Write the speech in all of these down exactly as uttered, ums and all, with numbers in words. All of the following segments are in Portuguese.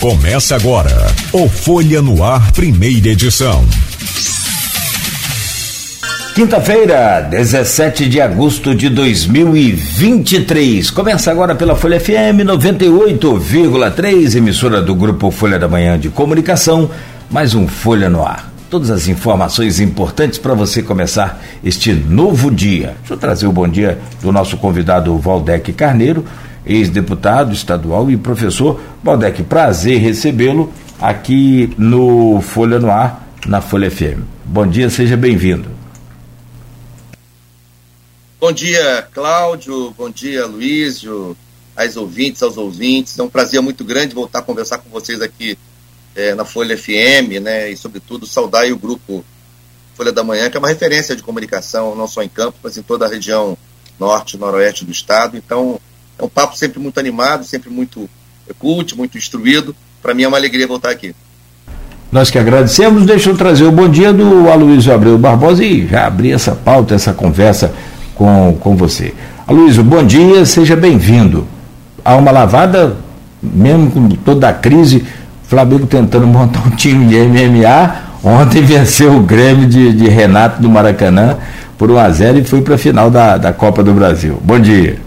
Começa agora o Folha no Ar, primeira edição. Quinta-feira, dezessete de agosto de dois mil e vinte e três. Começa agora pela Folha F M noventa e oito vírgula três, emissora do Grupo Folha da Manhã de Comunicação, mais um Folha no Ar. Todas as informações importantes para você começar este novo dia. Deixa eu trazer o bom dia do nosso convidado Waldeck Carneiro, ex-deputado estadual e professor. Waldeck, prazer recebê-lo aqui no Folha no Ar, na Folha F M. Bom dia, seja bem-vindo. Bom dia, Cláudio, bom dia, Luísio, aos ouvintes, aos ouvintes. É um prazer muito grande voltar a conversar com vocês aqui é, na Folha F M, né? E, sobretudo, saudar aí o grupo Folha da Manhã, que é uma referência de comunicação, não só em Campos, mas em toda a região norte, noroeste do estado. Então, é um papo sempre muito animado, sempre muito culto, muito instruído. Para mim é uma alegria voltar aqui. Nós que agradecemos. Deixa eu trazer o bom dia do Aloysio Abreu Barbosa e já abrir essa pauta, essa conversa Com, com você. Aloysio, bom dia, seja bem-vindo. Há uma lavada, mesmo com toda a crise, Flamengo tentando montar um time de M M A, ontem venceu o Grêmio de, de Renato do Maracanã por um a zero e foi para a final da, da Copa do Brasil. Bom dia.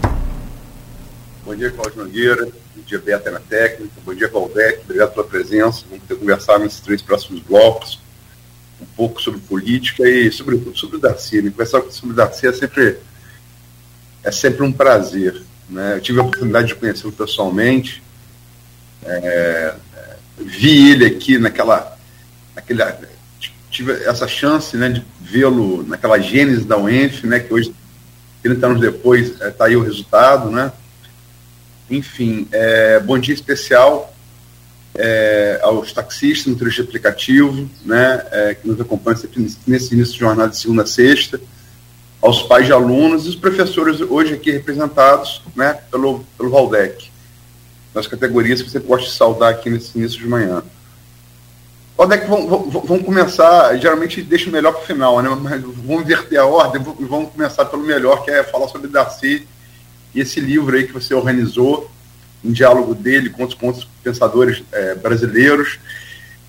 Bom dia, Cláudio Nogueira, bom dia, Beta na técnica, bom dia, Waldeck, obrigado pela presença. Vamos ter conversar nesses três próximos blocos um pouco sobre política e, sobretudo, sobre o Darcy. Me conversar sobre o Darcy é sempre, é sempre um prazer, né? Eu tive a oportunidade de conhecê-lo pessoalmente, é, vi ele aqui naquela... naquela tive essa chance, né, de vê-lo naquela gênese da U E N F, né, que hoje, trinta anos depois, está aí o resultado, né? Enfim, é, bom dia especial É, aos taxistas, motoristas de aplicativo, né, é, que nos acompanham sempre nesse início de jornada de segunda a sexta, aos pais de alunos e os professores hoje aqui representados, né, pelo, pelo Waldeck, nas categorias que você pode saudar aqui nesse início de manhã. Waldeck, vamos, vamos começar, geralmente deixa o melhor para o final, né, mas vamos inverter a ordem, vamos começar pelo melhor, que é falar sobre Darcy e esse livro aí que você organizou, um diálogo dele com os pontos pensadores é, brasileiros,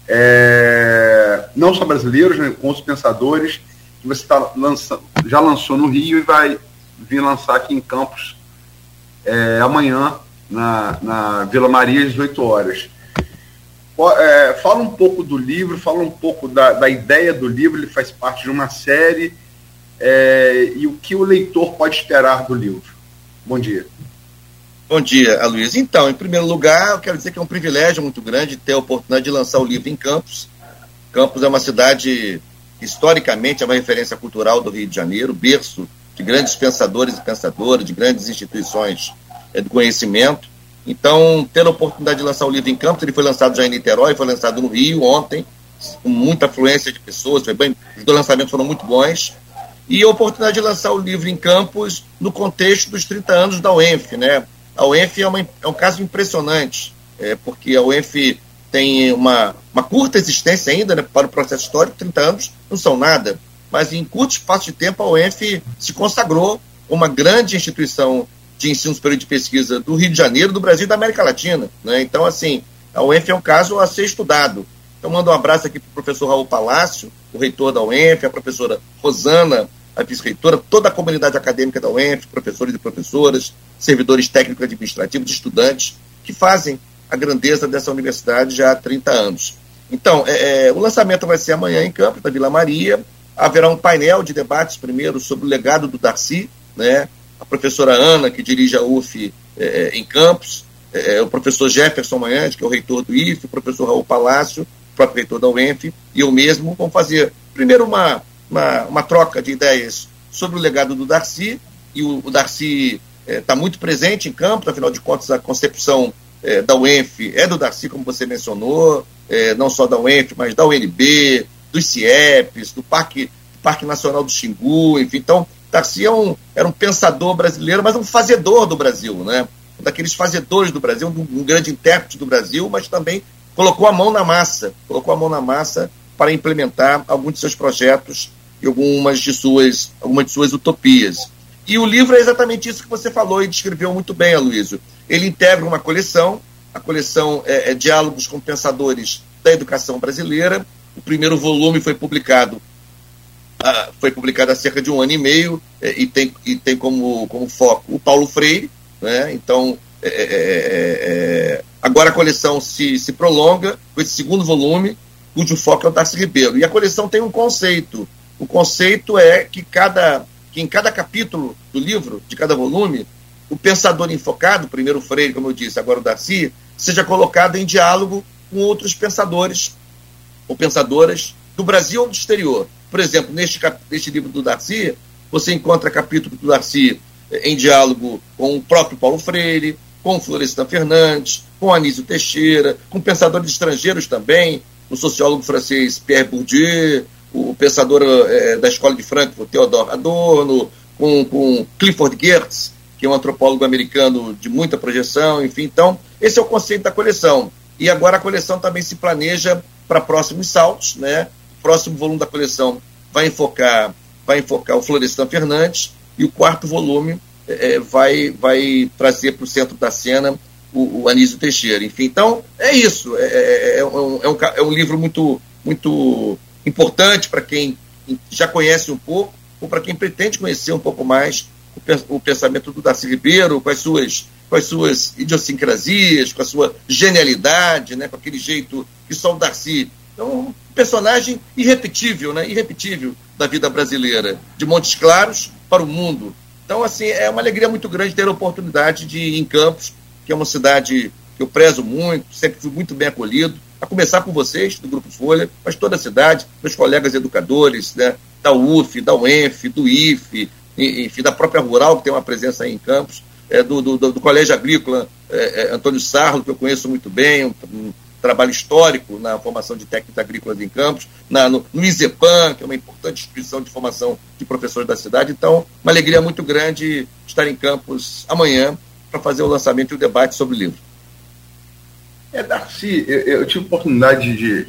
é, não só brasileiros, né, com os pensadores, que você tá lançando, já lançou no Rio e vai vir lançar aqui em Campos é, amanhã, na, na Vila Maria, às dezoito horas. É, fala um pouco do livro, fala um pouco da, da ideia do livro, ele faz parte de uma série, é, e o que o leitor pode esperar do livro. Bom dia. Bom dia, Aloysio. Então, em primeiro lugar, eu quero dizer que é um privilégio muito grande ter a oportunidade de lançar o livro em Campos. Campos é uma cidade, historicamente, é uma referência cultural do Rio de Janeiro, berço de grandes pensadores e pensadoras, de grandes instituições é, do conhecimento. Então, ter a oportunidade de lançar o livro em Campos, ele foi lançado já em Niterói, foi lançado no Rio ontem, com muita afluência de pessoas, foi bem, os dois lançamentos foram muito bons. E a oportunidade de lançar o livro em Campos no contexto dos trinta anos da U E N F, né? A U E N F é, uma, é um caso impressionante, é, porque a U E N F tem uma, uma curta existência ainda, né, para o processo histórico, trinta anos não são nada, mas em curto espaço de tempo a U E N F se consagrou uma grande instituição de ensino superior de pesquisa do Rio de Janeiro, do Brasil e da América Latina, né? Então, assim, a U E N F é um caso a ser estudado. Então, mando um abraço aqui para o professor Raul Palácio, o reitor da U E N F, a professora Rosana, a vice-reitora, toda a comunidade acadêmica da U E N F, professores e professoras, servidores técnicos administrativos, estudantes, que fazem a grandeza dessa universidade já há trinta anos. Então, é, é, o lançamento vai ser amanhã em Campos, da Vila Maria. Haverá um painel de debates, primeiro, sobre o legado do Darcy, né? A professora Ana, que dirige a U F é, em Campos, é, o professor Jefferson Manhães, que é o reitor do I F, o professor Raul Palácio, o próprio reitor da U E N F, e eu mesmo, vamos fazer, primeiro, uma... Uma, uma troca de ideias sobre o legado do Darcy, e o, o Darcy está é, muito presente em Campos, afinal de contas a concepção é, da U E N F é do Darcy, como você mencionou, é, não só da U E N F, mas da U N B, dos C I E Ps, do Parque, do Parque Nacional do Xingu, enfim. Então, Darcy é um, era um pensador brasileiro, mas um fazedor do Brasil, né? Um daqueles fazedores do Brasil, um, um grande intérprete do Brasil, mas também colocou a mão na massa, colocou a mão na massa para implementar alguns de seus projetos e algumas de suas, algumas de suas utopias. E o livro é exatamente isso que você falou e descreveu muito bem, Aloysio. Ele integra uma coleção a coleção é, é, Diálogos com Pensadores da Educação Brasileira. O primeiro volume foi publicado, ah, foi publicado há cerca de um ano e meio, é, e tem, e tem como, como foco o Paulo Freire, né? Então, é, é, é, agora a coleção se, se prolonga com esse segundo volume, cujo foco é o Darcy Ribeiro. E a coleção tem um conceito. O conceito é que, cada, que em cada capítulo do livro, de cada volume, o pensador enfocado, primeiro o Freire, como eu disse, agora o Darcy, seja colocado em diálogo com outros pensadores ou pensadoras do Brasil ou do exterior. Por exemplo, neste, neste livro do Darcy, você encontra capítulo do Darcy em diálogo com o próprio Paulo Freire, com o Florestan Fernandes, com o Anísio Teixeira, com pensadores estrangeiros também, o sociólogo francês Pierre Bourdieu, o pensador é, da Escola de Frankfurt, Theodor Adorno, com, com Clifford Geertz, que é um antropólogo americano de muita projeção, enfim. Então, esse é o conceito da coleção. E agora a coleção também se planeja para próximos saltos, né? O próximo volume da coleção vai enfocar, vai enfocar o Florestan Fernandes, e o quarto volume é, vai, vai trazer para o centro da cena o, o Anísio Teixeira. Enfim, então, é isso. É, é, é, um, é, um, é um livro muito, muito importante para quem já conhece um pouco, ou para quem pretende conhecer um pouco mais o pensamento do Darcy Ribeiro, com as suas, com as suas idiosincrasias, com a sua genialidade, né, com aquele jeito que só o Darcy. Então, um personagem irrepetível, né, irrepetível da vida brasileira, de Montes Claros para o mundo. Então, assim, é uma alegria muito grande ter a oportunidade de ir em Campos, que é uma cidade que eu prezo muito, sempre fui muito bem acolhido, a começar por vocês, do Grupo Folha, mas toda a cidade, meus colegas educadores, né, da U F F, da U E N F, do I F E, enfim, da própria Rural, que tem uma presença aí em Campos, é, do, do, do Colégio Agrícola, é, é, Antônio Sarlo, que eu conheço muito bem, um, um trabalho histórico na formação de técnicos agrícolas em Campos, na, no, no ISEPAM, que é uma importante instituição de formação de professores da cidade. Então, uma alegria muito grande estar em Campos amanhã para fazer o lançamento e o debate sobre o livro. É, Darcy, eu, eu tive oportunidade de,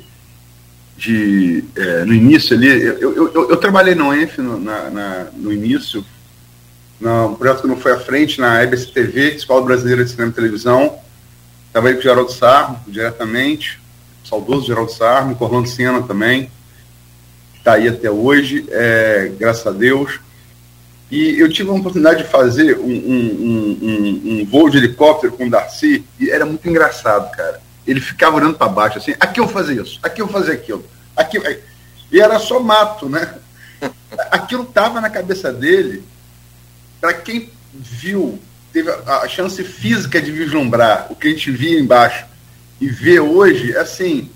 de é, no início ali, eu, eu, eu, eu trabalhei na U E N F no, na, na, no início, num projeto que não foi à frente, na E B C T V, Escola Brasileira de Cinema e Televisão. Estava aí com o Geraldo Sarno, diretamente, o saudoso Geraldo Sarno, com o Orlando Senna também, que está aí até hoje, é, graças a Deus. E eu tive a oportunidade de fazer um, um, um, um, um voo de helicóptero com o Darcy, e era muito engraçado, cara. Ele ficava olhando para baixo, assim, aqui eu fazia isso, aqui eu fazia aquilo, aqui... e era só mato, né? Aquilo estava na cabeça dele. Para quem viu, teve a chance física de vislumbrar o que a gente via embaixo e ver hoje, assim,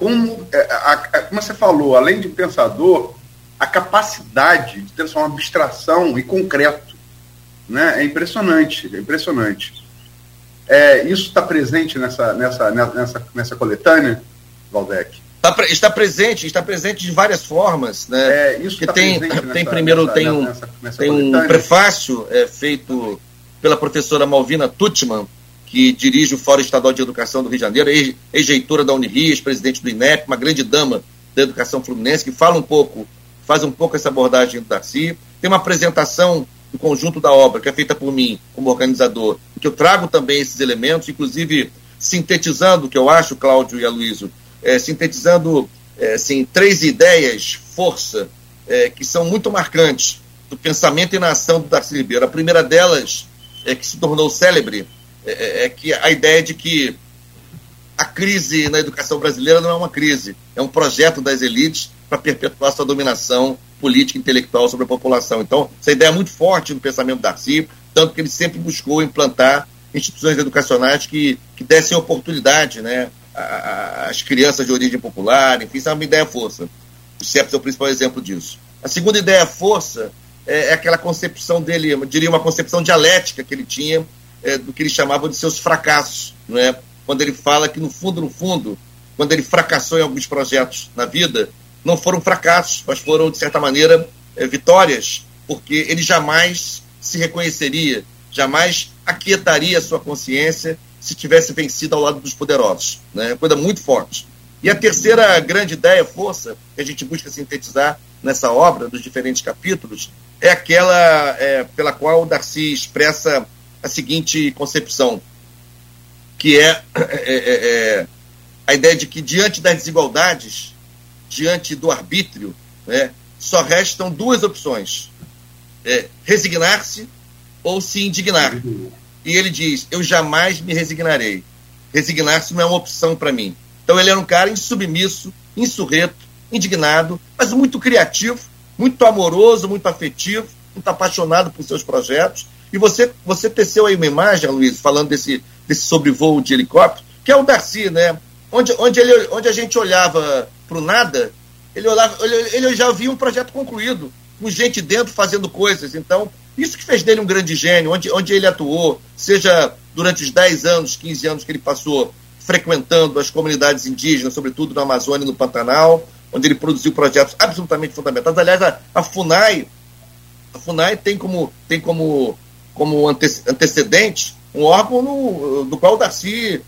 como, a, a, como você falou, além de pensador, a capacidade de transformar uma abstração em concreto, né? É impressionante, é impressionante. É, isso está presente nessa, nessa, nessa, nessa coletânea, Waldeck? Tá, está presente, está presente de várias formas, né? É, isso que tá tem, tem nessa, primeiro nessa, tem um, nessa, nessa tem um prefácio é, feito pela professora Malvina Tutman, que dirige o Fórum Estadual de Educação do Rio de Janeiro, ex-reitora da Unirio, ex-presidente do I N E P, uma grande dama da educação fluminense, que fala um pouco, faz um pouco essa abordagem do Darcy. Tem uma apresentação do conjunto da obra, que é feita por mim, como organizador, que eu trago também esses elementos, inclusive sintetizando, que eu acho, Cláudio e Aloysio, é, sintetizando é, assim, três ideias, força, é, que são muito marcantes do pensamento e na ação do Darcy Ribeiro. A primeira delas, é, que se tornou célebre, é, é que a ideia de que a crise na educação brasileira não é uma crise, é um projeto das elites para perpetuar sua dominação política e intelectual sobre a população. Então, essa ideia é muito forte no pensamento do Darcy, tanto que ele sempre buscou implantar instituições educacionais que, que dessem oportunidade, né, às crianças de origem popular, enfim, isso é uma ideia-força. O C E P S é o principal exemplo disso. A segunda ideia-força é, é aquela concepção dele, eu diria uma concepção dialética que ele tinha, é, do que ele chamava de seus fracassos, não é? Quando ele fala que, no fundo, no fundo, quando ele fracassou em alguns projetos na vida, não foram fracassos, mas foram, de certa maneira, é, vitórias, porque ele jamais se reconheceria, jamais aquietaria a sua consciência se tivesse vencido ao lado dos poderosos, né? Coisa muito forte. E a terceira grande ideia, força, que a gente busca sintetizar nessa obra, dos diferentes capítulos, é aquela é, pela qual o Darcy expressa a seguinte concepção: que é, é, é, é a ideia de que, diante das desigualdades, diante do arbítrio, né, só restam duas opções, é, resignar-se ou se indignar. E ele diz, eu jamais me resignarei. Resignar-se não é uma opção para mim. Então ele era um cara insubmisso, insurreto, indignado, mas muito criativo, muito amoroso, muito afetivo, muito apaixonado por seus projetos. E você, você teceu aí uma imagem, Luiz, falando desse, desse sobrevoo de helicóptero, que é o Darcy, né? Onde, onde, ele, onde a gente olhava para o nada, ele, olhava, ele, ele já via um projeto concluído, com gente dentro fazendo coisas. Então, isso que fez dele um grande gênio, onde, onde ele atuou, seja durante os dez anos, quinze anos que ele passou frequentando as comunidades indígenas, sobretudo na Amazônia e no Pantanal, onde ele produziu projetos absolutamente fundamentais. Aliás, a, a FUNAI, a FUNAI tem como, tem como, como ante, antecedente um órgão no, do qual o Darcy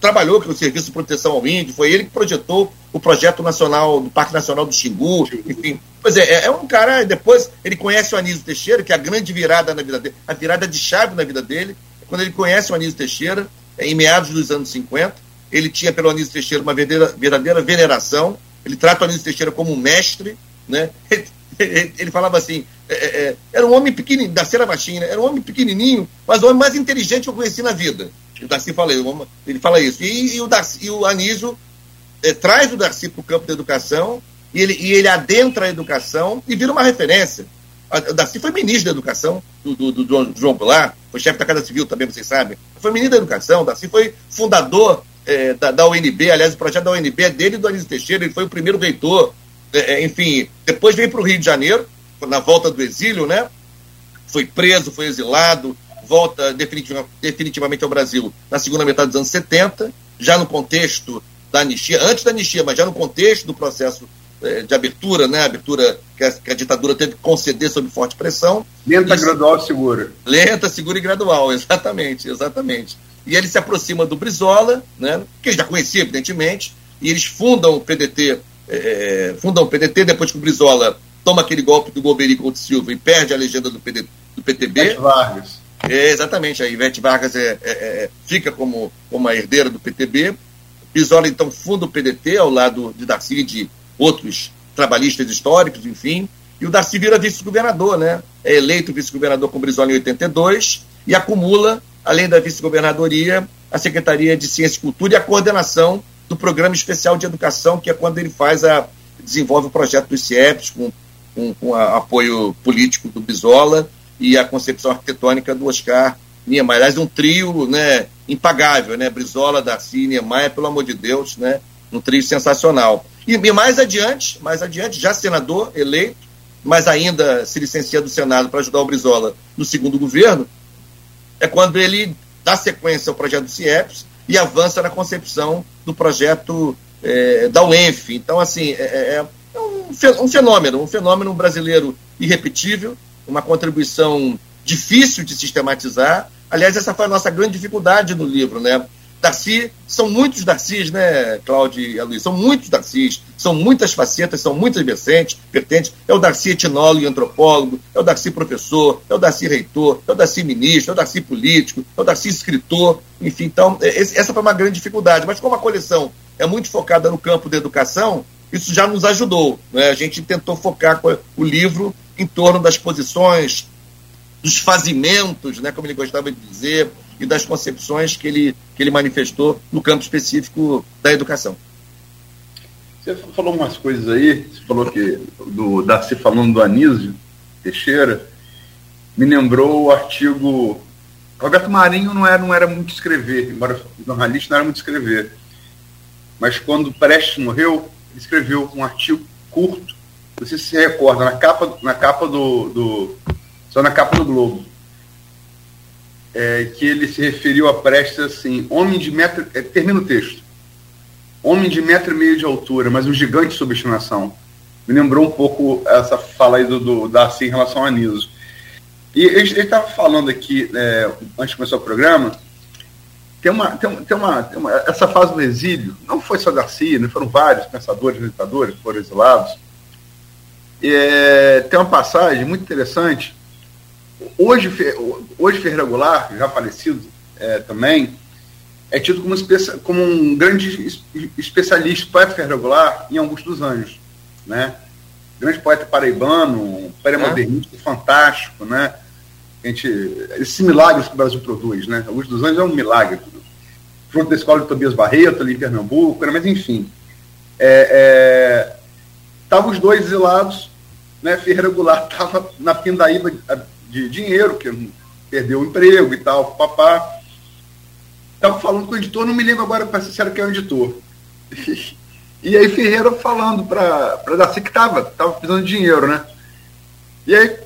trabalhou, que é o Serviço de Proteção ao Índio. Foi ele que projetou o projeto nacional do Parque Nacional do Xingu, enfim. Pois é, é um cara, depois ele conhece o Anísio Teixeira, que é a grande virada na vida dele, a virada de chave na vida dele, é quando ele conhece o Anísio Teixeira, em meados dos anos cinquenta, ele tinha pelo Anísio Teixeira uma verdadeira, verdadeira veneração, ele trata o Anísio Teixeira como um mestre, né? ele, ele, ele falava assim, é, é, era um homem pequenininho, da cera baixinha, né? Era um homem pequenininho, mas o homem mais inteligente que eu conheci na vida. O Darcy fala, ele fala isso, e, e, o, Darcy, e o Anísio é, traz o Darcy para o campo da educação, e ele, e ele adentra a educação e vira uma referência. O Darcy foi ministro da educação do, do, do, do João Goulart, foi chefe da Casa Civil também, vocês sabem, foi ministro da educação. O Darcy foi fundador é, da, da U N B, aliás, o projeto da U N B é dele e do Anísio Teixeira, ele foi o primeiro reitor, é, enfim, depois veio para o Rio de Janeiro, na volta do exílio, né? Foi preso, foi exilado, volta definitiva, definitivamente ao Brasil na segunda metade dos anos setenta, já no contexto da anistia, antes da anistia, mas já no contexto do processo é, de abertura, né? Abertura que a, que a ditadura teve que conceder sob forte pressão. Lenta, e, gradual, segura. Lenta, segura e gradual, exatamente, exatamente. E ele se aproxima do Brizola, né? Que ele já conhecia, evidentemente, e eles fundam o P D T, é, fundam o P D T depois que o Brizola toma aquele golpe do Golbery contra o Silva e perde a legenda do, P D, do P T B. Ivete Vargas. É, exatamente, a Ivete Vargas é, é, é, fica como, como a herdeira do P T B. Brizola então funda o P D T ao lado de Darcy e de outros trabalhistas históricos, enfim, e o Darcy vira vice-governador, né? É eleito vice-governador com Brizola em oitenta e dois e acumula, além da vice-governadoria, a Secretaria de Ciência e Cultura e a coordenação do Programa Especial de Educação, que é quando ele faz a, desenvolve o projeto dos C I E Ps com, com, com a, apoio político do Brizola e a concepção arquitetônica do Oscar Niemeyer. Aliás, um trio, né, impagável, né? Brizola, Darcy e Niemeyer, pelo amor de Deus, né? Um trio sensacional. E, e mais adiante, mais adiante, já senador eleito, mas ainda se licencia do Senado para ajudar o Brizola no segundo governo, é quando ele dá sequência ao projeto do C I E P S e avança na concepção do projeto é, da U E N F. Então, assim, é, é um, um fenômeno, um fenômeno brasileiro irrepetível, uma contribuição difícil de sistematizar. Aliás, essa foi a nossa grande dificuldade no livro, né? Darcy, são muitos Darcys, né, Cláudio e Luiz? São muitos Darcys, são muitas facetas, são muitas vertentes, vertentes. É o Darcy etnólogo e antropólogo, é o Darcy professor, é o Darcy reitor, é o Darcy ministro, é o Darcy político, é o Darcy escritor, enfim. Então, essa foi uma grande dificuldade. Mas como a coleção é muito focada no campo da educação, isso já nos ajudou, né? A gente tentou focar o livro em torno das posições, dos fazimentos, né, como ele gostava de dizer, e das concepções que ele, que ele manifestou no campo específico da educação. Você falou umas coisas aí, você falou que do Darcy falando do Anísio Teixeira, me lembrou o artigo... Roberto Marinho não era, não era muito escrever, embora jornalista não era muito escrever, mas quando Prestes morreu, ele escreveu um artigo curto. Você se recorda, na capa, na capa do, do... Só na capa do Globo. É, que ele se referiu a Prestes assim, homem de metro... É, termina o texto. Homem de metro e meio de altura, mas um gigante de subestimação. Me lembrou um pouco essa fala aí do, do Darcy em relação a Anísio. E ele estava falando aqui, é, antes de começar o programa, tem uma, tem, tem uma, tem uma... Essa fase do exílio, não foi só Darcy, né, foram vários pensadores, ditadores, foram exilados. É, tem uma passagem muito interessante. Hoje, hoje Ferreira Goulart, já falecido é, também, é tido como, especia, como um grande especialista, poeta vernacular em Augusto dos Anjos, né? Grande poeta paraibano, pré-modernista, é. fantástico, né? A gente, esses milagres que o Brasil produz, né? Augusto dos Anjos é um milagre. Fruto da escola de Tobias Barreto, ali em Pernambuco, mas enfim. Estavam é, é, os dois exilados, né? Ferreira Goulart estava na pindaíba de dinheiro, que perdeu o emprego e tal, papá. Estava falando com o editor, não me lembro agora para ser sincero que é o editor. E aí Ferreira falando para Darcy que estava tava precisando de dinheiro, né? E aí,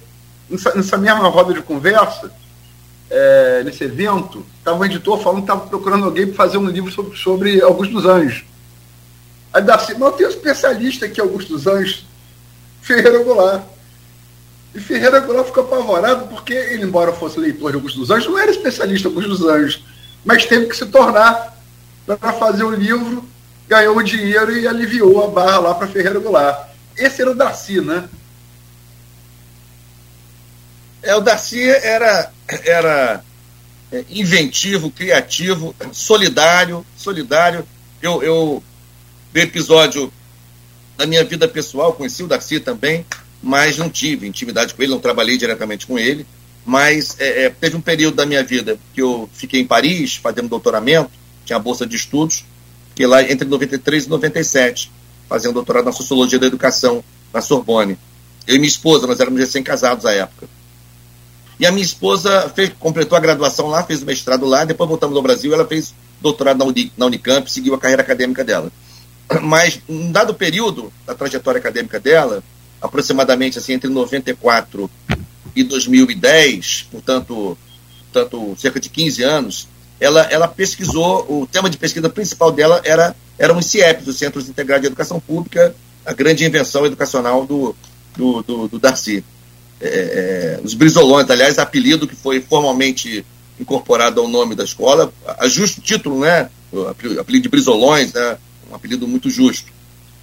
nessa, nessa mesma roda de conversa, é, nesse evento, estava um editor falando que estava procurando alguém para fazer um livro sobre, sobre Augusto dos Anjos. Aí Darcy, mas eu tenho um especialista aqui, Augusto dos Anjos, Ferreira Goulart. E Ferreira Goulart ficou apavorado porque ele, embora fosse leitor de Augusto dos Anjos, não era especialista em Augusto dos Anjos, mas teve que se tornar para fazer o livro, ganhou o dinheiro e aliviou a barra lá para Ferreira Goulart. Esse era o Darcy, né? É, o Darcy era, era inventivo, criativo, solidário, solidário. Eu, eu, no episódio da minha vida pessoal, conheci o Darcy também, mas não tive intimidade com ele, não trabalhei diretamente com ele. Mas é, é, teve um período da minha vida que eu fiquei em Paris fazendo doutoramento, tinha a bolsa de estudos, e lá entre noventa e três e noventa e sete, fazendo doutorado na Sociologia da Educação, na Sorbonne. Eu e minha esposa, nós éramos recém-casados à época. E a minha esposa fez, completou a graduação lá, fez o mestrado lá, depois voltamos ao Brasil, ela fez doutorado na, Uni, na Unicamp, seguiu a carreira acadêmica dela. Mas, num dado período da trajetória acadêmica dela, aproximadamente assim, entre noventa e quatro e dois mil e dez, portanto, portanto cerca de quinze anos, ela, ela pesquisou, o tema de pesquisa principal dela era, eram os C I E Ps, os Centros Integrados de Educação Pública, a grande invenção educacional do, do, do, do Darcy. É, é, os Brizolões, aliás, apelido que foi formalmente incorporado ao nome da escola, a justo título, né? O apelido de Brizolões, né? Um apelido muito justo.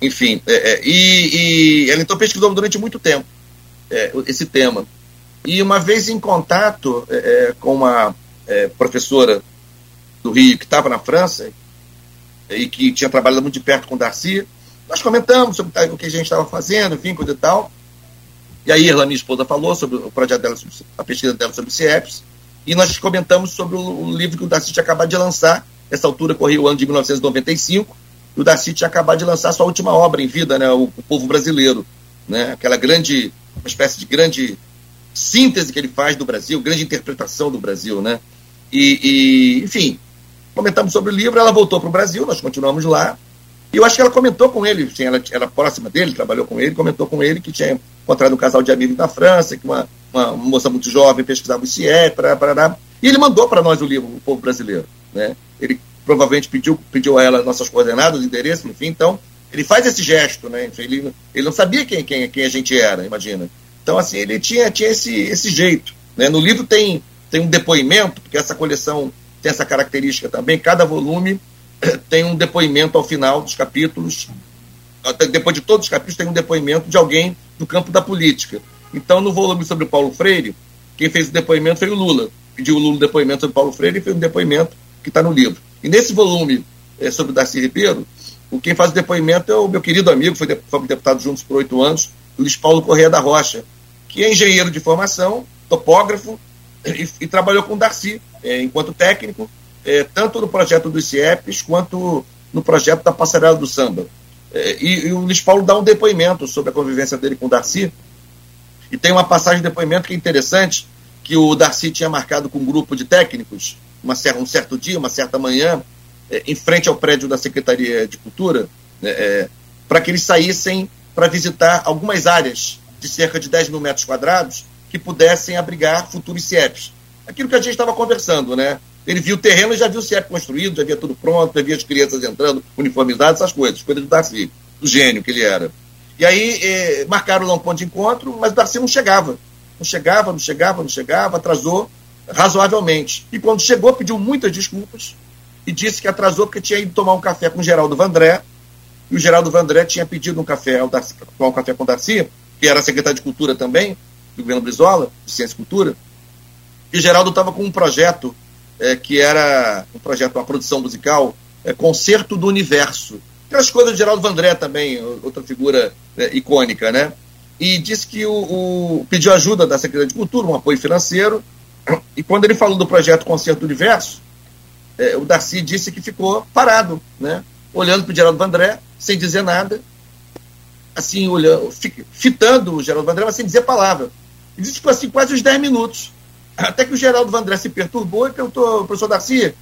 Enfim, é, é, e, e ela então pesquisou durante muito tempo é, esse tema. E uma vez em contato é, com uma é, professora do Rio que estava na França e que tinha trabalhado muito de perto com o Darcy, nós comentamos sobre o que a gente estava fazendo, enfim, coisa e tal. E aí ela, minha esposa, falou sobre o projeto dela, sobre a pesquisa dela sobre C I E Ps, e nós comentamos sobre o livro que o Darcy tinha acabado de lançar. Nessa altura corria o ano de mil novecentos e noventa e cinco, e o Darcy tinha acabado de lançar sua última obra em vida, né, o, o Povo Brasileiro, né, aquela grande, uma espécie de grande síntese que ele faz do Brasil, grande interpretação do Brasil, né? E, e enfim, comentamos sobre o livro, ela voltou para o Brasil, nós continuamos lá, e eu acho que ela comentou com ele, assim, ela era próxima dele, trabalhou com ele, comentou com ele que tinha encontrado um casal de amigos na França, que uma, uma moça muito jovem pesquisava o C I E, parará, e ele mandou para nós o livro, O Povo Brasileiro, né? Ele provavelmente pediu, pediu a ela nossas coordenadas, endereços, enfim, então, ele faz esse gesto, né? Ele, ele não sabia quem, quem, quem a gente era, imagina. Então, assim, ele tinha, tinha esse, esse jeito, né? No livro tem, tem um depoimento, porque essa coleção tem essa característica também, cada volume tem um depoimento ao final dos capítulos, depois de todos os capítulos tem um depoimento de alguém do campo da política. Então, no volume sobre o Paulo Freire, quem fez o depoimento foi o Lula, pediu o Lula o depoimento sobre o Paulo Freire e fez o depoimento que está no livro. E nesse volume é, sobre o Darcy Ribeiro, quem faz o depoimento é o meu querido amigo, foi deputado juntos por oito anos, Luiz Paulo Correia da Rocha, que é engenheiro de formação, topógrafo, e, e trabalhou com o Darcy, é, enquanto técnico, é, tanto no projeto dos C I E Ps, quanto no projeto da Passarela do Samba. É, e, e o Luiz Paulo dá um depoimento sobre a convivência dele com o Darcy, e tem uma passagem de depoimento que é interessante, que o Darcy tinha marcado com um grupo de técnicos, uma, um certo dia, uma certa manhã, é, em frente ao prédio da Secretaria de Cultura, é, é, para que eles saíssem para visitar algumas áreas de cerca de dez mil metros quadrados, que pudessem abrigar futuros C I E Ps. Aquilo que a gente estava conversando, né? Ele viu o terreno e já viu o C I E P construído, já via tudo pronto, já via as crianças entrando, uniformizadas, essas coisas, coisas do Darcy, do gênio que ele era. E aí, eh, marcaram lá um ponto de encontro, mas o Darcy não chegava. Não chegava, não chegava, não chegava, atrasou razoavelmente. E quando chegou, pediu muitas desculpas e disse que atrasou porque tinha ido tomar um café com o Geraldo Vandré, e o Geraldo Vandré tinha pedido um café ao Darcy, tomar um café com o Darcy, que era secretário de Cultura também, do governo Brizola, de Ciência e Cultura, e o Geraldo estava com um projeto é, que era um projeto, uma produção musical, é, Concerto do Universo. Aquelas coisas do Geraldo Vandré também, outra figura é, icônica, né? E disse que o, o pediu ajuda da Secretaria de Cultura, um apoio financeiro, e quando ele falou do projeto Concerto do Universo, é, o Darcy disse que ficou parado, né? Olhando para o Geraldo Vandré, sem dizer nada, assim, olhando, fitando o Geraldo Vandré, mas sem dizer palavra. E disse que ficou assim quase uns dez minutos, até que o Geraldo Vandré se perturbou e perguntou: professor Darcy,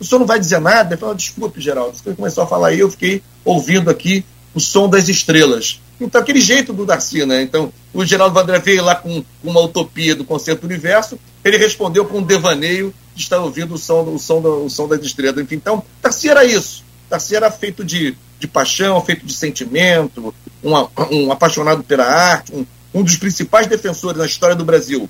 o senhor não vai dizer nada? Ele falou: desculpe, Geraldo. Ele começou a falar aí, eu fiquei ouvindo aqui o som das estrelas. Então, aquele jeito do Darcy, né? Então, o Geraldo Vandré veio lá com uma utopia do Concerto do Universo, ele respondeu com um devaneio de estar ouvindo o som, o som, o som das estrelas. Enfim, então, Darcy era isso. Darcy era feito de, de paixão, feito de sentimento, uma, um apaixonado pela arte, um, um dos principais defensores na história do Brasil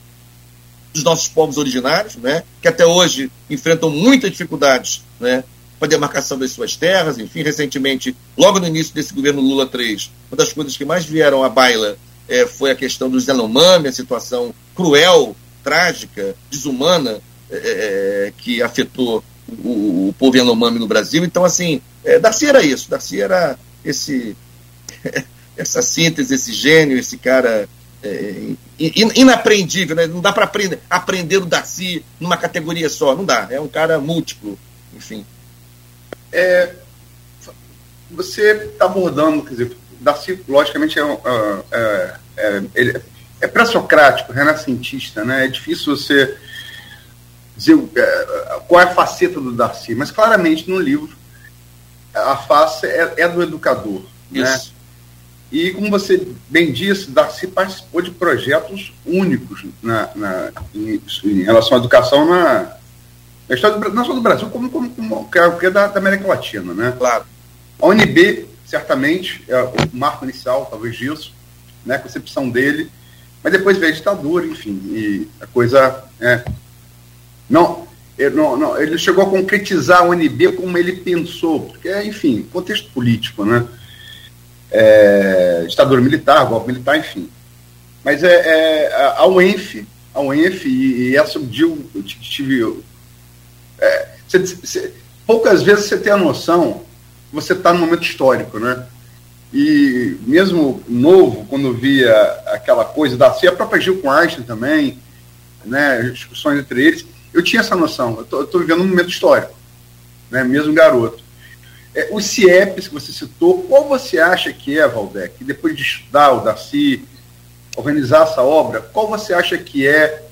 dos nossos povos originários, né, que até hoje enfrentam muitas dificuldades, né, para a demarcação das suas terras. Enfim, recentemente, logo no início desse governo Lula três, uma das coisas que mais vieram à baila é, foi a questão dos Yanomami, a situação cruel, trágica, desumana é, que afetou o, o povo Yanomami no Brasil. Então, assim, é, Darcy era isso, Darcy era esse, essa síntese, esse gênio, esse cara... É, inaprendível, né? Não dá para aprender, aprender o Darcy numa categoria só, não dá, é um cara múltiplo, enfim. É, você está abordando, quer dizer, Darcy logicamente é, é, é, é, é pré-socrático, renascentista, né? É difícil você dizer qual é a faceta do Darcy, mas claramente no livro a face é, é do educador, isso, né? E, como você bem disse, Darcy participou de projetos únicos na, na, em, em relação à educação na, na história do, não só do Brasil, como, como, como que é da, da América Latina, né? Claro. A U N B, certamente, é o marco inicial, talvez, disso, né, a concepção dele, mas depois veio a ditadura, enfim, e a coisa... É, não, ele, não, não, ele chegou a concretizar a U N B como ele pensou, porque, enfim, contexto político, né? É, ditadura militar, golpe militar, enfim. Mas é, é, a U E N F, a U E N F, e, e essa eu tive. Eu, é, cê, cê, poucas vezes você tem a noção, você está num momento histórico, né? E mesmo novo, quando via aquela coisa da C I E P, propagiu com Einstein também, né? Discussões entre eles, eu tinha essa noção, eu estou vivendo um momento histórico, né? Mesmo garoto. É, os C I E Ps que você citou, qual você acha que é, Waldeck, depois de estudar o Darcy, organizar essa obra, qual você acha que é,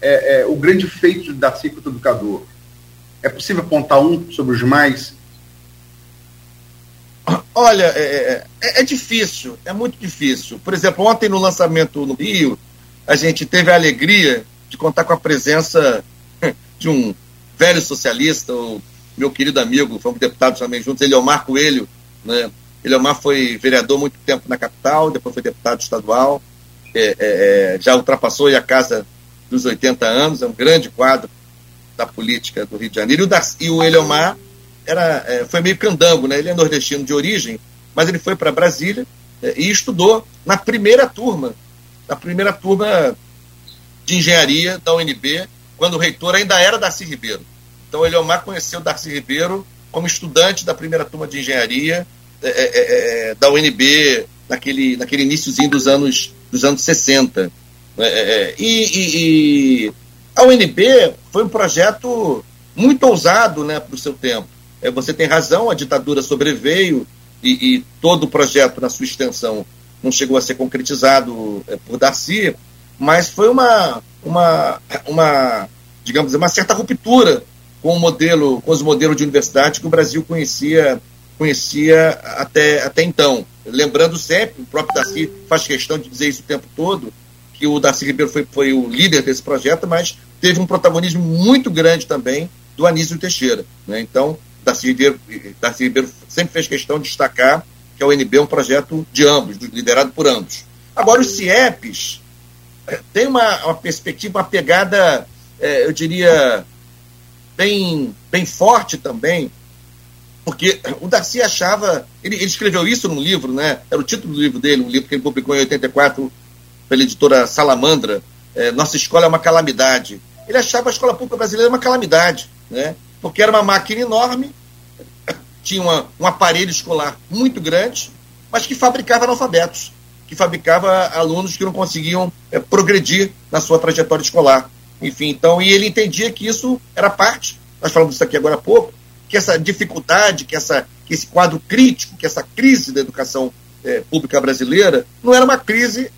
é, é o grande feito do Darcy quanto educador? É possível apontar um sobre os mais? Olha, é, é, é difícil, é muito difícil. Por exemplo, ontem no lançamento no Rio, a gente teve a alegria de contar com a presença de um velho socialista, ou meu querido amigo, fomos deputados também juntos, Eliomar Coelho, né? Eliomar foi vereador muito tempo na capital, depois foi deputado estadual, é, é, já ultrapassou aí a casa dos oitenta anos, é um grande quadro da política do Rio de Janeiro. E o, Darcy, e o Eliomar era, é, foi meio candango, né? Ele é nordestino de origem, mas ele foi para Brasília é, e estudou na primeira turma, na primeira turma de engenharia da U N B, quando o reitor ainda era Darcy Ribeiro. Então, o Eliomar conheceu Darcy Ribeiro como estudante da primeira turma de engenharia é, é, é, da U N B naquele, naquele iniciozinho dos anos, dos anos sessenta. É, é, e, e, e a U N B foi um projeto muito ousado, né, para o seu tempo. É, você tem razão, a ditadura sobreveio e, e todo o projeto, na sua extensão, não chegou a ser concretizado é, por Darcy, mas foi uma, uma, uma, digamos, uma certa ruptura com o modelo, com os modelos de universidade que o Brasil conhecia, conhecia até, até então. Lembrando sempre, o próprio Darcy faz questão de dizer isso o tempo todo, que o Darcy Ribeiro foi, foi o líder desse projeto, mas teve um protagonismo muito grande também do Anísio Teixeira, né? Então, Darcy Ribeiro, Darcy Ribeiro sempre fez questão de destacar que a U N B é um projeto de ambos, liderado por ambos. Agora, os C I E Ps tem uma, uma perspectiva, uma pegada, é, eu diria... Bem, bem forte também, porque o Darcy achava, ele, ele escreveu isso num livro, né? Era o título do livro dele, um livro que ele publicou em oitenta e quatro pela editora Salamandra, é, Nossa Escola é uma Calamidade. Ele achava a escola pública brasileira uma calamidade, né? Porque era uma máquina enorme, tinha uma, um aparelho escolar muito grande, mas que fabricava analfabetos, que fabricava alunos que não conseguiam é, progredir na sua trajetória escolar. Enfim, então, e ele entendia que isso era parte, nós falamos isso aqui agora há pouco, que essa dificuldade, que, essa, que esse quadro crítico, que essa crise da educação é, pública brasileira, não era uma crise,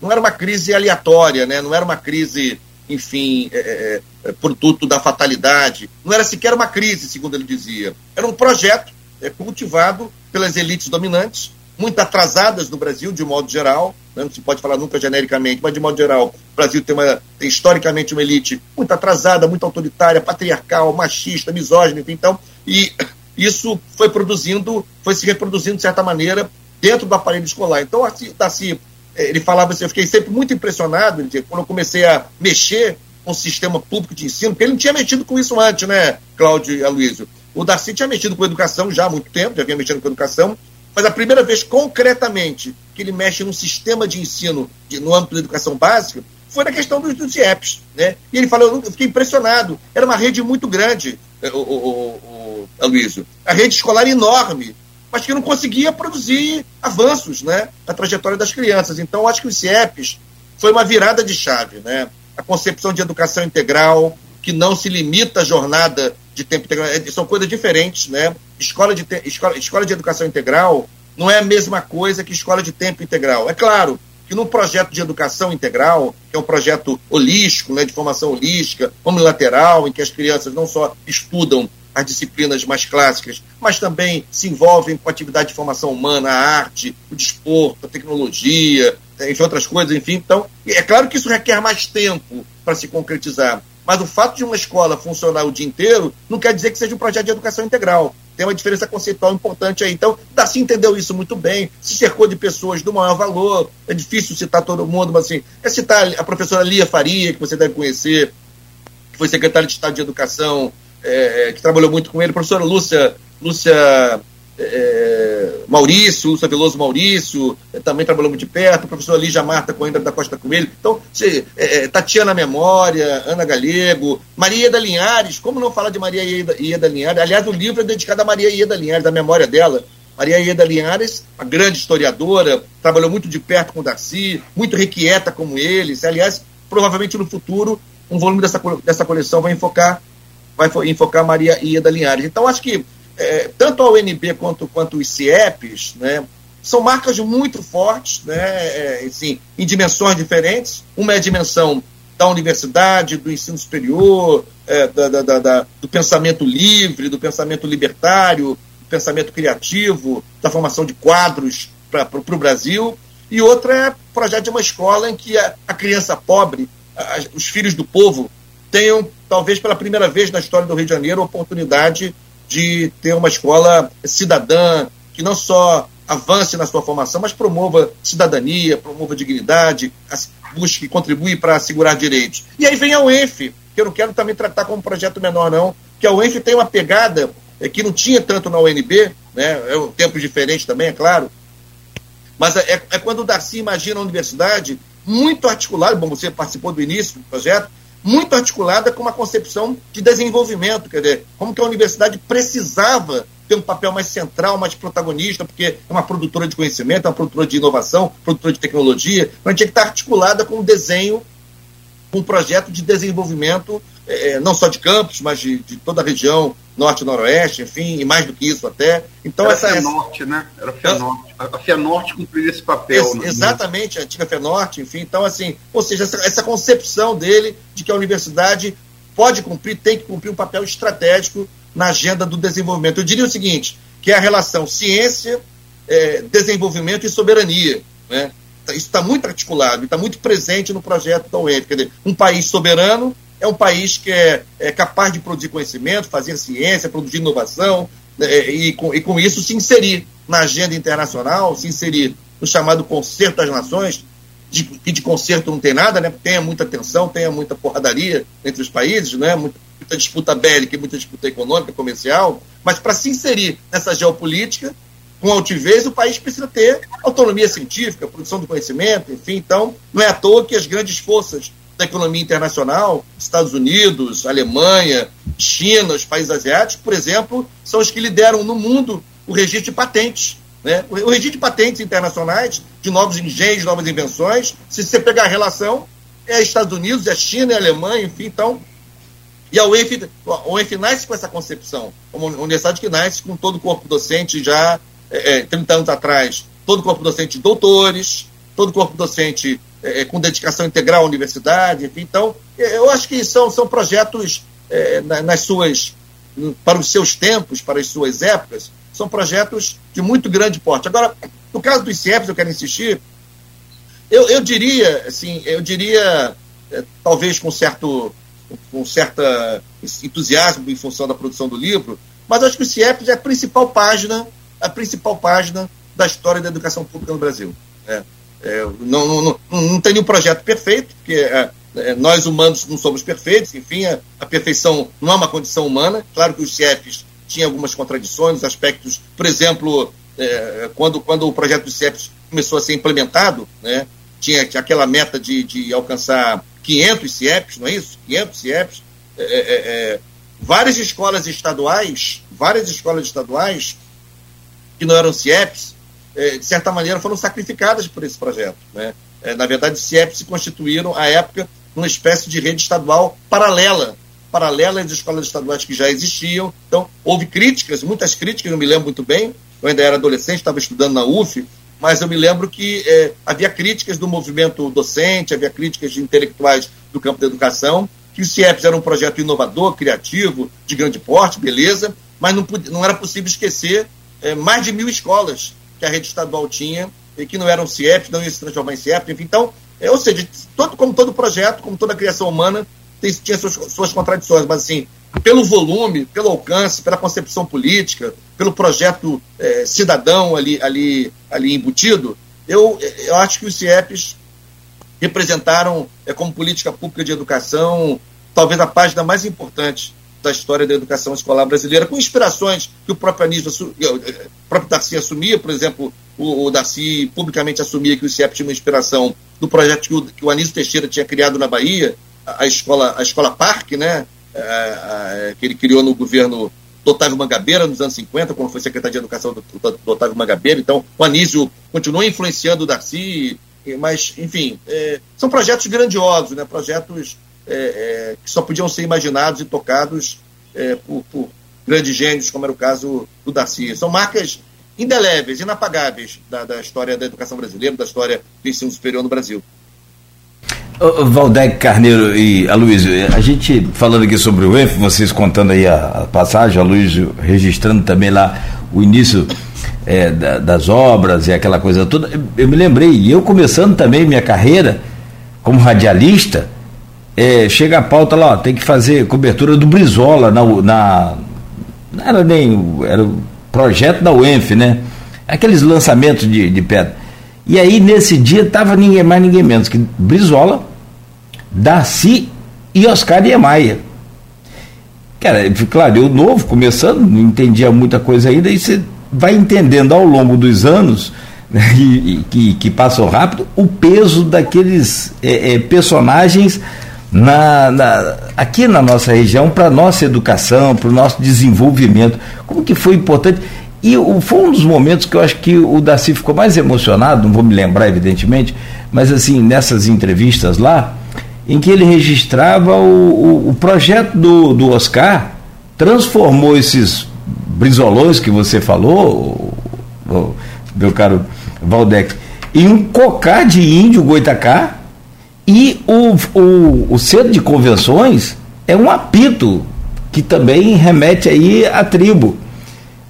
não era uma crise aleatória, né? Não era uma crise, enfim, é, é, produto da fatalidade, não era sequer uma crise, segundo ele dizia. Era um projeto é, cultivado pelas elites dominantes, muito atrasadas no Brasil, de modo geral, né? Não se pode falar nunca genericamente, mas de modo geral, o Brasil tem, uma, tem historicamente uma elite muito atrasada, muito autoritária, patriarcal, machista, misógina, então, e isso foi produzindo, foi se reproduzindo de certa maneira dentro do aparelho escolar. Então, assim, assim ele falava assim, eu fiquei sempre muito impressionado, ele, quando eu comecei a mexer com o sistema público de ensino, porque ele não tinha mexido com isso antes, né, Cláudio e Aloysio? O Darcy tinha mexido com educação já há muito tempo, já vinha mexendo com educação, mas a primeira vez, concretamente, que ele mexe num sistema de ensino de, no âmbito da educação básica, foi na questão dos, dos C I E Ps, né? E ele falou, eu fiquei impressionado, era uma rede muito grande, o, o, o Aloysio, a rede escolar enorme, mas que não conseguia produzir avanços, né, na trajetória das crianças. Então, eu acho que os C I E Ps foi uma virada de chave, né? A concepção de educação integral, que não se limita à jornada de tempo integral, são coisas diferentes, né? Escola de, te... escola... escola de educação integral não é a mesma coisa que escola de tempo integral. É claro que num projeto de educação integral, que é um projeto holístico, né, de formação holística, unilateral, em que as crianças não só estudam as disciplinas mais clássicas, mas também se envolvem com a atividade de formação humana, a arte, o desporto, a tecnologia, entre outras coisas, enfim. Então, é claro que isso requer mais tempo para se concretizar, mas o fato de uma escola funcionar o dia inteiro não quer dizer que seja um projeto de educação integral. Tem uma diferença conceitual importante aí. Então, Darcy entendeu isso muito bem, se cercou de pessoas do maior valor. É difícil citar todo mundo, mas assim, é citar a professora Lia Faria, que você deve conhecer, que foi secretária de Estado de Educação, é, que trabalhou muito com ele, a professora Lúcia, Lúcia é, Maurício, Lúcia Veloso Maurício, é, também trabalhou muito de perto, a professora Lígia Marta Coimbra da Costa Coelho. Então, se, é, Tatiana Memória, Ana Galego, Maria Ieda Linhares, como não falar de Maria Ieda, Ieda Linhares? Aliás, o livro é dedicado a Maria Ieda Linhares, da memória dela. Maria Ieda Linhares, uma grande historiadora, trabalhou muito de perto com o Darcy, muito requieta como eles. Aliás, provavelmente no futuro, um volume dessa, dessa coleção vai enfocar vai enfocar Maria Ieda Linhares. Então, acho que é, tanto a U N B quanto, quanto os C I E Ps, né, são marcas muito fortes, né, é, assim, em dimensões diferentes. Uma é a dimensão da universidade, do ensino superior, é, da, da, da, da, do pensamento livre, do pensamento libertário, do pensamento criativo, da formação de quadros para o Brasil. E outra é o projeto de uma escola em que a, a criança pobre, a, os filhos do povo, tenham, talvez pela primeira vez na história do Rio de Janeiro, a oportunidade de ter uma escola cidadã, que não só avance na sua formação, mas promova cidadania, promova dignidade, busque contribuir para assegurar direitos. E aí vem a U E N F, que eu não quero também tratar como projeto menor, não, que a U E N F tem uma pegada que não tinha tanto na U N B, né? É um tempo diferente também, é claro, mas é, é quando o Darcy imagina a universidade muito articulada, bom, você participou do início do projeto, muito articulada com uma concepção de desenvolvimento, quer dizer, como que a universidade precisava ter um papel mais central, mais protagonista, porque é uma produtora de conhecimento, é uma produtora de inovação, produtora de tecnologia, mas tinha que estar articulada com o desenho, com um projeto de desenvolvimento, é, não só de campus, mas de, de toda a região norte e noroeste, enfim, e mais do que isso até. Então, era essa, a FENORTE, né? Era a FENORTE. A FENORTE cumpriu esse papel. Ex exatamente, né? A antiga FENORTE, enfim. Então, assim, ou seja, essa, essa concepção dele de que a universidade pode cumprir, tem que cumprir um papel estratégico na agenda do desenvolvimento. Eu diria o seguinte, que é a relação ciência, é, desenvolvimento e soberania, né? Isso está muito articulado, está muito presente no projeto da U E N F. Quer dizer, um país soberano é um país que é, é capaz de produzir conhecimento, fazer ciência, produzir inovação, é, e, com, e com isso se inserir na agenda internacional, se inserir no chamado Concerto das Nações, de, que de concerto não tem nada, né? Tenha muita tensão, tenha muita porradaria entre os países, né? Muita, muita disputa bélica, muita disputa econômica, comercial, mas para se inserir nessa geopolítica, com altivez, o país precisa ter autonomia científica, produção do conhecimento, enfim. Então, não é à toa que as grandes forças da economia internacional, Estados Unidos, Alemanha, China, os países asiáticos, por exemplo, são os que lideram no mundo o registro de patentes, né? O registro de patentes internacionais, de novos engenhos, novas invenções, se você pegar a relação, é Estados Unidos, é China, é Alemanha, enfim, então... E a U E N F, a U E N F nasce com essa concepção, uma universidade que nasce com todo o corpo docente já é, trinta anos atrás, todo o corpo docente de doutores, todo o corpo docente é, com dedicação integral à universidade, enfim, então, eu acho que são, são projetos é, nas suas, para os seus tempos, para as suas épocas, são projetos de muito grande porte. Agora, no caso dos C I E Ps, eu quero insistir, eu, eu diria, assim, eu diria, é, talvez com certo... com certo entusiasmo em função da produção do livro, mas acho que o C I E P é a principal página, a principal página da história da educação pública no Brasil. É, é, não, não, não, não tem nenhum projeto perfeito, porque é, é, nós humanos não somos perfeitos, enfim, a, a perfeição não é uma condição humana. Claro que os C I E Ps tinham algumas contradições, aspectos, por exemplo, é, quando, quando o projeto dos C I E Ps começou a ser implementado, né, tinha aquela meta de, de alcançar quinhentos C I E Ps, não é isso? quinhentos C I E Ps. É, é, é, várias escolas estaduais, várias escolas estaduais que não eram C I E Ps, é, de certa maneira foram sacrificadas por esse projeto, né? É, na verdade, os C I E Ps se constituíram, à época, numa espécie de rede estadual paralela, paralela às escolas estaduais que já existiam. Então, houve críticas, muitas críticas, eu me lembro muito bem, eu ainda era adolescente, estava estudando na U F F, mas eu me lembro que é, havia críticas do movimento docente, havia críticas de intelectuais do campo da educação, que o C I E P era um projeto inovador, criativo, de grande porte, beleza, mas não, podia, não era possível esquecer é, mais de mil escolas que a rede estadual tinha, e que não eram C I E P, não iam se transformar em C I E P, enfim, então, é, ou seja, todo, como todo projeto, como toda a criação humana, tem, tinha suas, suas contradições, mas assim, pelo volume, pelo alcance, pela concepção política, pelo projeto eh, cidadão ali, ali, ali embutido, eu, eu acho que os C I E Ps representaram, eh, como política pública de educação, talvez a página mais importante da história da educação escolar brasileira, com inspirações que o próprio Anísio, o próprio Darcy assumia, por exemplo, o, o Darcy publicamente assumia que o C I E P tinha uma inspiração do projeto que o, que o Anísio Teixeira tinha criado na Bahia, a, a, escola, a escola Parque, né, a, a, que ele criou no governo do Otávio Mangabeira, nos anos cinquenta, quando foi secretário de Educação do, do, do Otávio Mangabeira. Então, o Anísio continuou influenciando o Darcy, mas, enfim, é, são projetos grandiosos, né? Projetos é, é, que só podiam ser imaginados e tocados é, por, por grandes gênios, como era o caso do Darcy. São marcas indeléveis, inapagáveis da, da história da educação brasileira, da história do ensino superior no Brasil. Waldeck Carneiro e Aloysio, a gente falando aqui sobre o U E N F, vocês contando aí a, a passagem, Aloysio registrando também lá o início é, da, das obras e aquela coisa toda, eu me lembrei, e eu começando também minha carreira como radialista, é, chega a pauta lá, ó, tem que fazer cobertura do Brizola, na, na, não era nem, era o projeto da U E N F, né? Aqueles lançamentos de, de pedra. E aí, nesse dia, estava ninguém mais, ninguém menos que Brizola, Darcy e Oscar Niemeyer. Cara, claro, eu novo, começando, não entendia muita coisa ainda, e você vai entendendo ao longo dos anos, né, e, que, que passou rápido, o peso daqueles é, é, personagens na, na, aqui na nossa região, para a nossa educação, para o nosso desenvolvimento. Como que foi importante... E foi um dos momentos que eu acho que o Darcy ficou mais emocionado, não vou me lembrar evidentemente, mas assim, nessas entrevistas lá, em que ele registrava o, o, o projeto do, do Oscar, transformou esses brizolões que você falou, o, o, meu caro Waldeck, em um cocá de índio goitacá, e o, o, o centro de convenções é um apito, que também remete aí à tribo.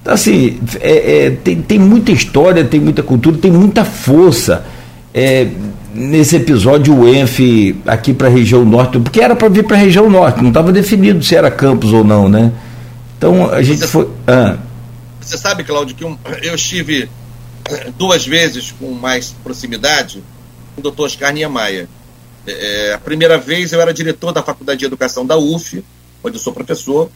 Então, assim, é, é, tem, tem muita história, tem muita cultura, tem muita força é, nesse episódio o U E N F aqui para a região norte, porque era para vir para a região norte, não estava definido se era campus ou não, né? Então, a gente você, foi... Ah. Você sabe, Cláudio, que um, eu estive duas vezes com mais proximidade com o doutor Oscar Niemeyer. É, a primeira vez eu era diretor da Faculdade de Educação da U F F, onde eu sou professor.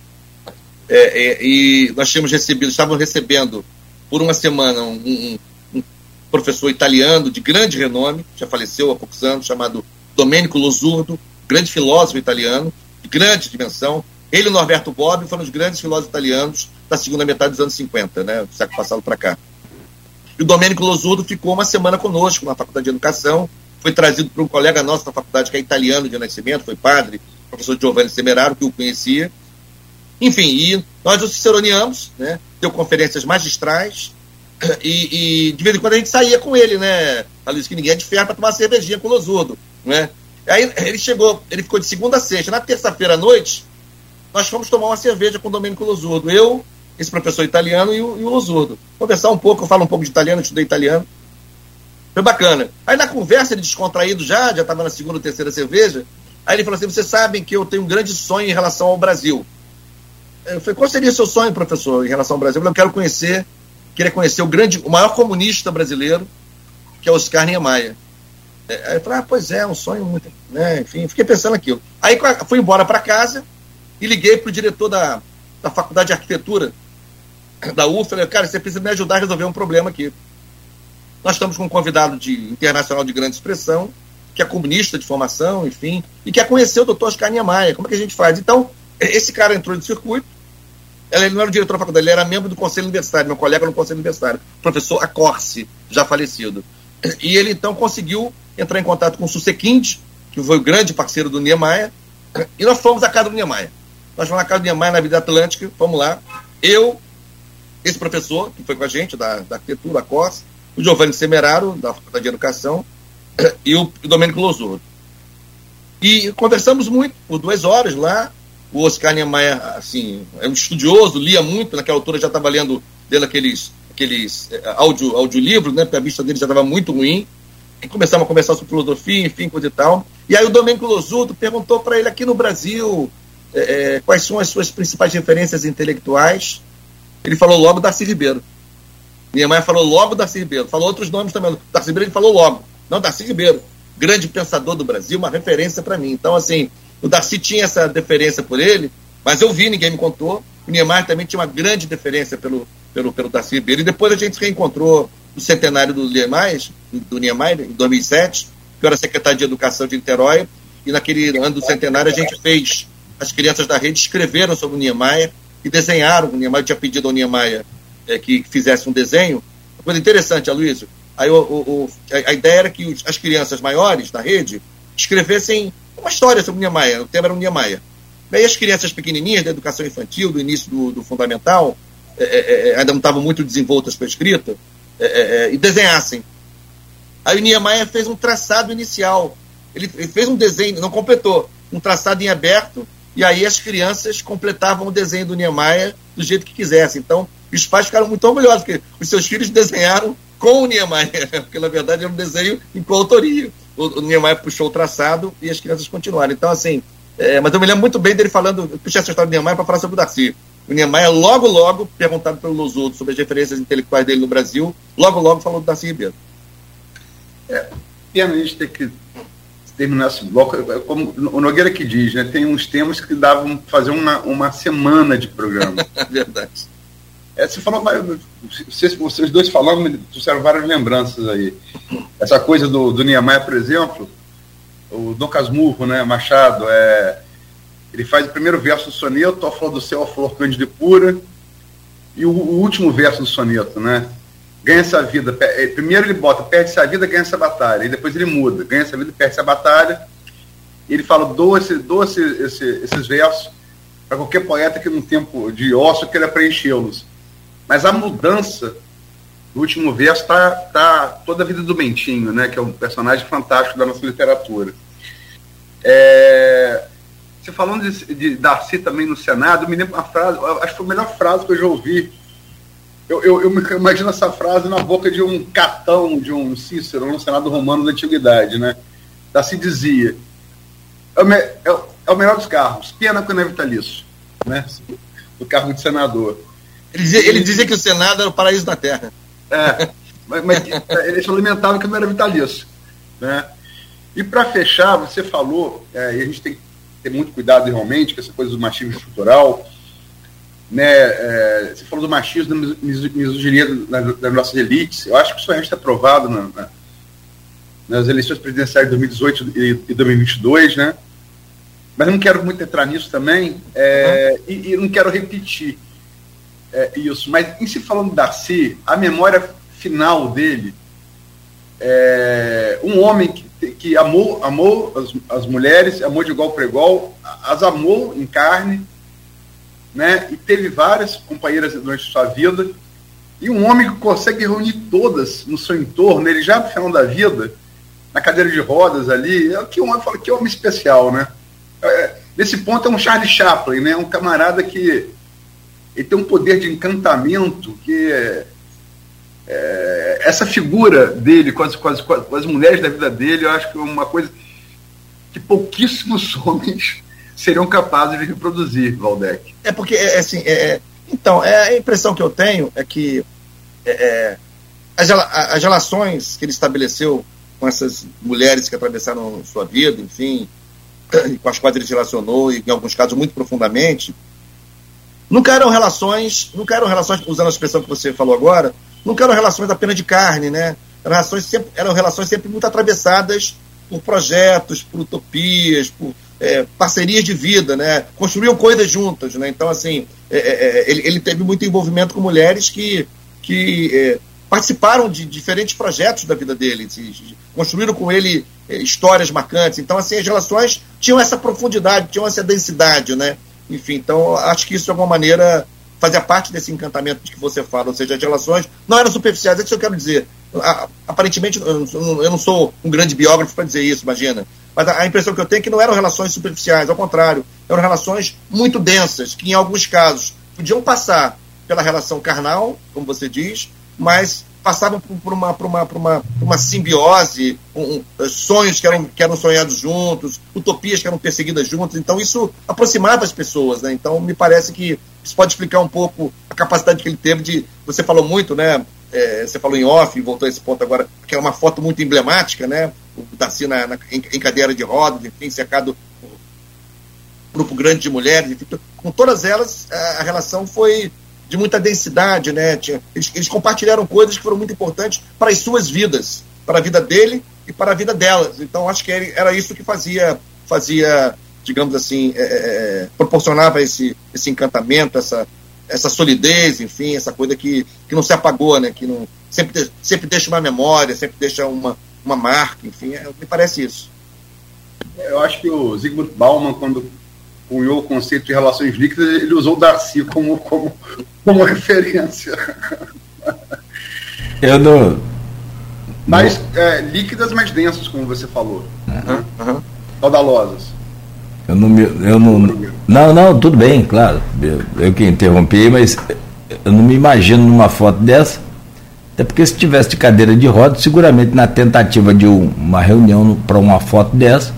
É, é, e nós tínhamos recebido, estávamos recebendo por uma semana um, um, um professor italiano de grande renome, já faleceu há poucos anos, chamado Domenico Losurdo, grande filósofo italiano, de grande dimensão. Ele e o Norberto Bobbio foram os grandes filósofos italianos da segunda metade dos anos cinquenta, né, do século passado para cá. E o Domenico Losurdo ficou uma semana conosco na Faculdade de Educação, foi trazido por um colega nosso da faculdade, que é italiano de nascimento, foi padre, professor Giovanni Semeraro, que o conhecia. Enfim, e nós nos ciceroniamos, né, deu conferências magistrais, e, e de vez em quando a gente saía com ele, né, Luiz, que ninguém é de ferro, para tomar uma cervejinha com o Losurdo, né. Aí ele chegou, ele ficou de segunda a sexta. Na terça-feira à noite, nós fomos tomar uma cerveja com o Domenico Losurdo. Eu, esse professor italiano e o, e o Losurdo. Conversar um pouco, eu falo um pouco de italiano, eu estudei italiano. Foi bacana. Aí na conversa, ele descontraído já, já estava na segunda ou terceira cerveja, aí ele falou assim: vocês sabem que eu tenho um grande sonho em relação ao Brasil. Eu falei: qual seria o seu sonho, professor, em relação ao Brasil? Eu falei: eu quero conhecer, queria conhecer o, grande, o maior comunista brasileiro, que é Oscar Niemeyer. Aí eu falei: ah, pois é, um sonho muito, né? Enfim, fiquei pensando naquilo. Aí fui embora para casa e liguei para o diretor da, da Faculdade de Arquitetura da U F F, falei: cara, você precisa me ajudar a resolver um problema aqui. Nós estamos com um convidado de, internacional de grande expressão, que é comunista de formação, enfim, e quer conhecer o doutor Oscar Niemeyer. Como é que a gente faz? Então, esse cara entrou no circuito. Ele não era o diretor da faculdade, ele era membro do Conselho Universitário, meu colega no Conselho Universitário, professor Acorce, já falecido. E ele, então, conseguiu entrar em contato com o Susequinde, que foi o grande parceiro do Niemeyer, e nós fomos à casa do Niemeyer. Nós fomos à casa do Niemeyer, na Vida Atlântica, vamos lá. Eu, esse professor, que foi com a gente, da, da arquitetura, Acorce, o Giovanni Semeraro, da Faculdade de Educação, e o, o Domenico Losurdo. E conversamos muito, por duas horas lá. O Oscar Niemeyer, assim, é um estudioso, lia muito, naquela altura já estava lendo dele aqueles, aqueles audio, audiolivros, né, porque a vista dele já estava muito ruim, e começamos a conversar sobre filosofia, enfim, coisa e tal. E aí o Domenico Losurdo perguntou para ele: aqui no Brasil, é, quais são as suas principais referências intelectuais? Ele falou logo Darcy Ribeiro. Niemeyer falou logo Darcy Ribeiro, falou outros nomes também, Darcy Ribeiro ele falou logo, não, Darcy Ribeiro, grande pensador do Brasil, uma referência para mim. Então, assim, o Darcy tinha essa deferência por ele, mas eu vi, ninguém me contou. O Niemeyer também tinha uma grande deferência pelo, pelo, pelo Darcy Ribeiro. E depois a gente se reencontrou no centenário do Niemeyer, do Niemeyer, em dois mil e sete, que eu era secretário de Educação de Niterói, e naquele ano do centenário a gente fez, as crianças da rede escreveram sobre o Niemeyer e desenharam. O Niemeyer tinha pedido ao Niemeyer é, que fizesse um desenho. Uma coisa interessante, Aloysio, aí, o, o, a, a ideia era que os, as crianças maiores da rede escrevessem uma história sobre o Niemeyer, o tema era o Niemeyer. Daí as crianças pequenininhas da educação infantil, do início do, do fundamental, é, é, ainda não estavam muito desenvoltas para a escrita, é, é, e desenhassem. Aí o Niemeyer fez um traçado inicial, ele, ele fez um desenho, não completou, um traçado em aberto, e aí as crianças completavam o desenho do Niemeyer do jeito que quisessem. Então, os pais ficaram muito orgulhosos, porque os seus filhos desenharam com o Niemeyer, porque na verdade era um desenho em coautoria. O Niemeyer puxou o traçado e as crianças continuaram. Então, assim, é, mas eu me lembro muito bem dele falando, eu puxei essa história do Niemeyer para falar sobre o Darcy. O Niemeyer, logo, logo, perguntado pelo Losurdo sobre as referências intelectuais dele no Brasil, logo, logo falou do Darcy Ribeiro. É, pena a gente ter que terminar esse bloco, como o Nogueira que diz, né, tem uns temas que davam fazer uma, uma semana de programa. Verdade. É, você falou, vocês, vocês dois falaram, me trouxeram várias lembranças aí. Essa coisa do, do Niemeyer, por exemplo, o Dom Casmurro, né, Machado, é, ele faz o primeiro verso do soneto, a flor do céu, a flor cândida e pura, e o, o último verso do soneto, né? Ganha-se a vida, per, primeiro ele bota, perde-se a vida, ganha-se a batalha, e depois ele muda, ganha-se a vida, perde-se a batalha, e ele fala, doa, esse, doa esse, esse, esses versos para qualquer poeta que num tempo de ócio queira preenchê-los. Mas a mudança do último verso está tá toda a vida do Bentinho, né, que é um personagem fantástico da nossa literatura. É, você falando de, de Darcy também no Senado, eu me lembro uma frase, acho que foi a melhor frase que eu já ouvi. Eu, eu, eu imagino essa frase na boca de um Catão, de um Cícero, no Senado Romano da Antiguidade, né? Darcy dizia, é o, me, é o, é o melhor dos carros, pena que não é vitalício, né, do cargo de senador. Ele dizia, ele dizia que o Senado era o paraíso da Terra. É, mas, mas ele só lamentava que não era vitalício, né? E para fechar, você falou, é, e a gente tem que ter muito cuidado realmente com essa coisa do machismo estrutural, né? É, você falou do machismo, da misoginia das nossas elites. Eu acho que isso a gente está aprovado na, na, nas eleições presidenciais de dois mil e dezoito e dois mil e vinte e dois, né? mas não quero muito entrar nisso também, é, uhum. e, e não quero repetir é, isso. Mas, em se falando de Darcy, a memória final dele, é, um homem que, que amou, amou as, as mulheres, amou de igual para igual, as amou em carne, né, e teve várias companheiras durante sua vida, e um homem que consegue reunir todas no seu entorno, ele já no final da vida, na cadeira de rodas ali, que homem, eu falo, que homem especial, né? É, nesse ponto é um Charlie Chaplin, né? Um camarada que ele tem um poder de encantamento que é, é, essa figura dele com as, com, as, com as mulheres da vida dele, eu acho que é uma coisa que pouquíssimos homens seriam capazes de reproduzir, Waldeck. É porque, é, assim, é, então, é, a impressão que eu tenho é que é, as, as relações que ele estabeleceu com essas mulheres que atravessaram sua vida, enfim, com as quais ele se relacionou, e em alguns casos muito profundamente, nunca eram relações, nunca eram relações, usando a expressão que você falou agora, nunca eram relações apenas de carne, né? Eram relações sempre, eram relações sempre muito atravessadas por projetos, por utopias, por é, parcerias de vida, né? Construíam coisas juntas, né? Então, assim, é, é, ele, ele teve muito envolvimento com mulheres que, que é, participaram de diferentes projetos da vida dele, construíram com ele histórias marcantes. Então, assim, as relações tinham essa profundidade, tinham essa densidade, né? Enfim, então, acho que isso, de alguma maneira, fazia parte desse encantamento de que você fala, ou seja, as relações não eram superficiais, é isso que eu quero dizer. Aparentemente, eu não sou um grande biógrafo para dizer isso, imagina, mas a impressão que eu tenho é que não eram relações superficiais, ao contrário, eram relações muito densas, que em alguns casos podiam passar pela relação carnal, como você diz, mas passavam por uma, por uma, por uma, por uma simbiose, um, um, sonhos que eram, que eram sonhados juntos, utopias que eram perseguidas juntos, então isso aproximava as pessoas, né? Então me parece que isso pode explicar um pouco a capacidade que ele teve de, você falou muito, né? É, você falou em off, voltou a esse ponto agora, que é uma foto muito emblemática, né? O Darcy na, na, em, em cadeira de rodas, enfim, cercado por um grupo grande de mulheres, enfim, com todas elas a, a relação foi de muita densidade, né? Eles, eles compartilharam coisas que foram muito importantes para as suas vidas, para a vida dele e para a vida delas. Então, acho que era isso que fazia, fazia digamos assim, é, é, proporcionava esse, esse encantamento, essa, essa solidez, enfim, essa coisa que, que não se apagou, né? Que não, sempre, sempre deixa uma memória, sempre deixa uma, uma marca, enfim, é, me parece isso. Eu acho que o Zygmunt Bauman, quando cunhou o conceito de relações líquidas, ele usou o Darcy como, como, como referência. Eu não... Mas é, líquidas mais densas, como você falou. Uhum. Uhum. Caudalosas. Eu não, me, eu não... Não, não, tudo bem, claro. Eu, eu que interrompi, mas eu não me imagino numa foto dessa, até porque se tivesse de cadeira de rodas, seguramente na tentativa de uma reunião para uma foto dessa,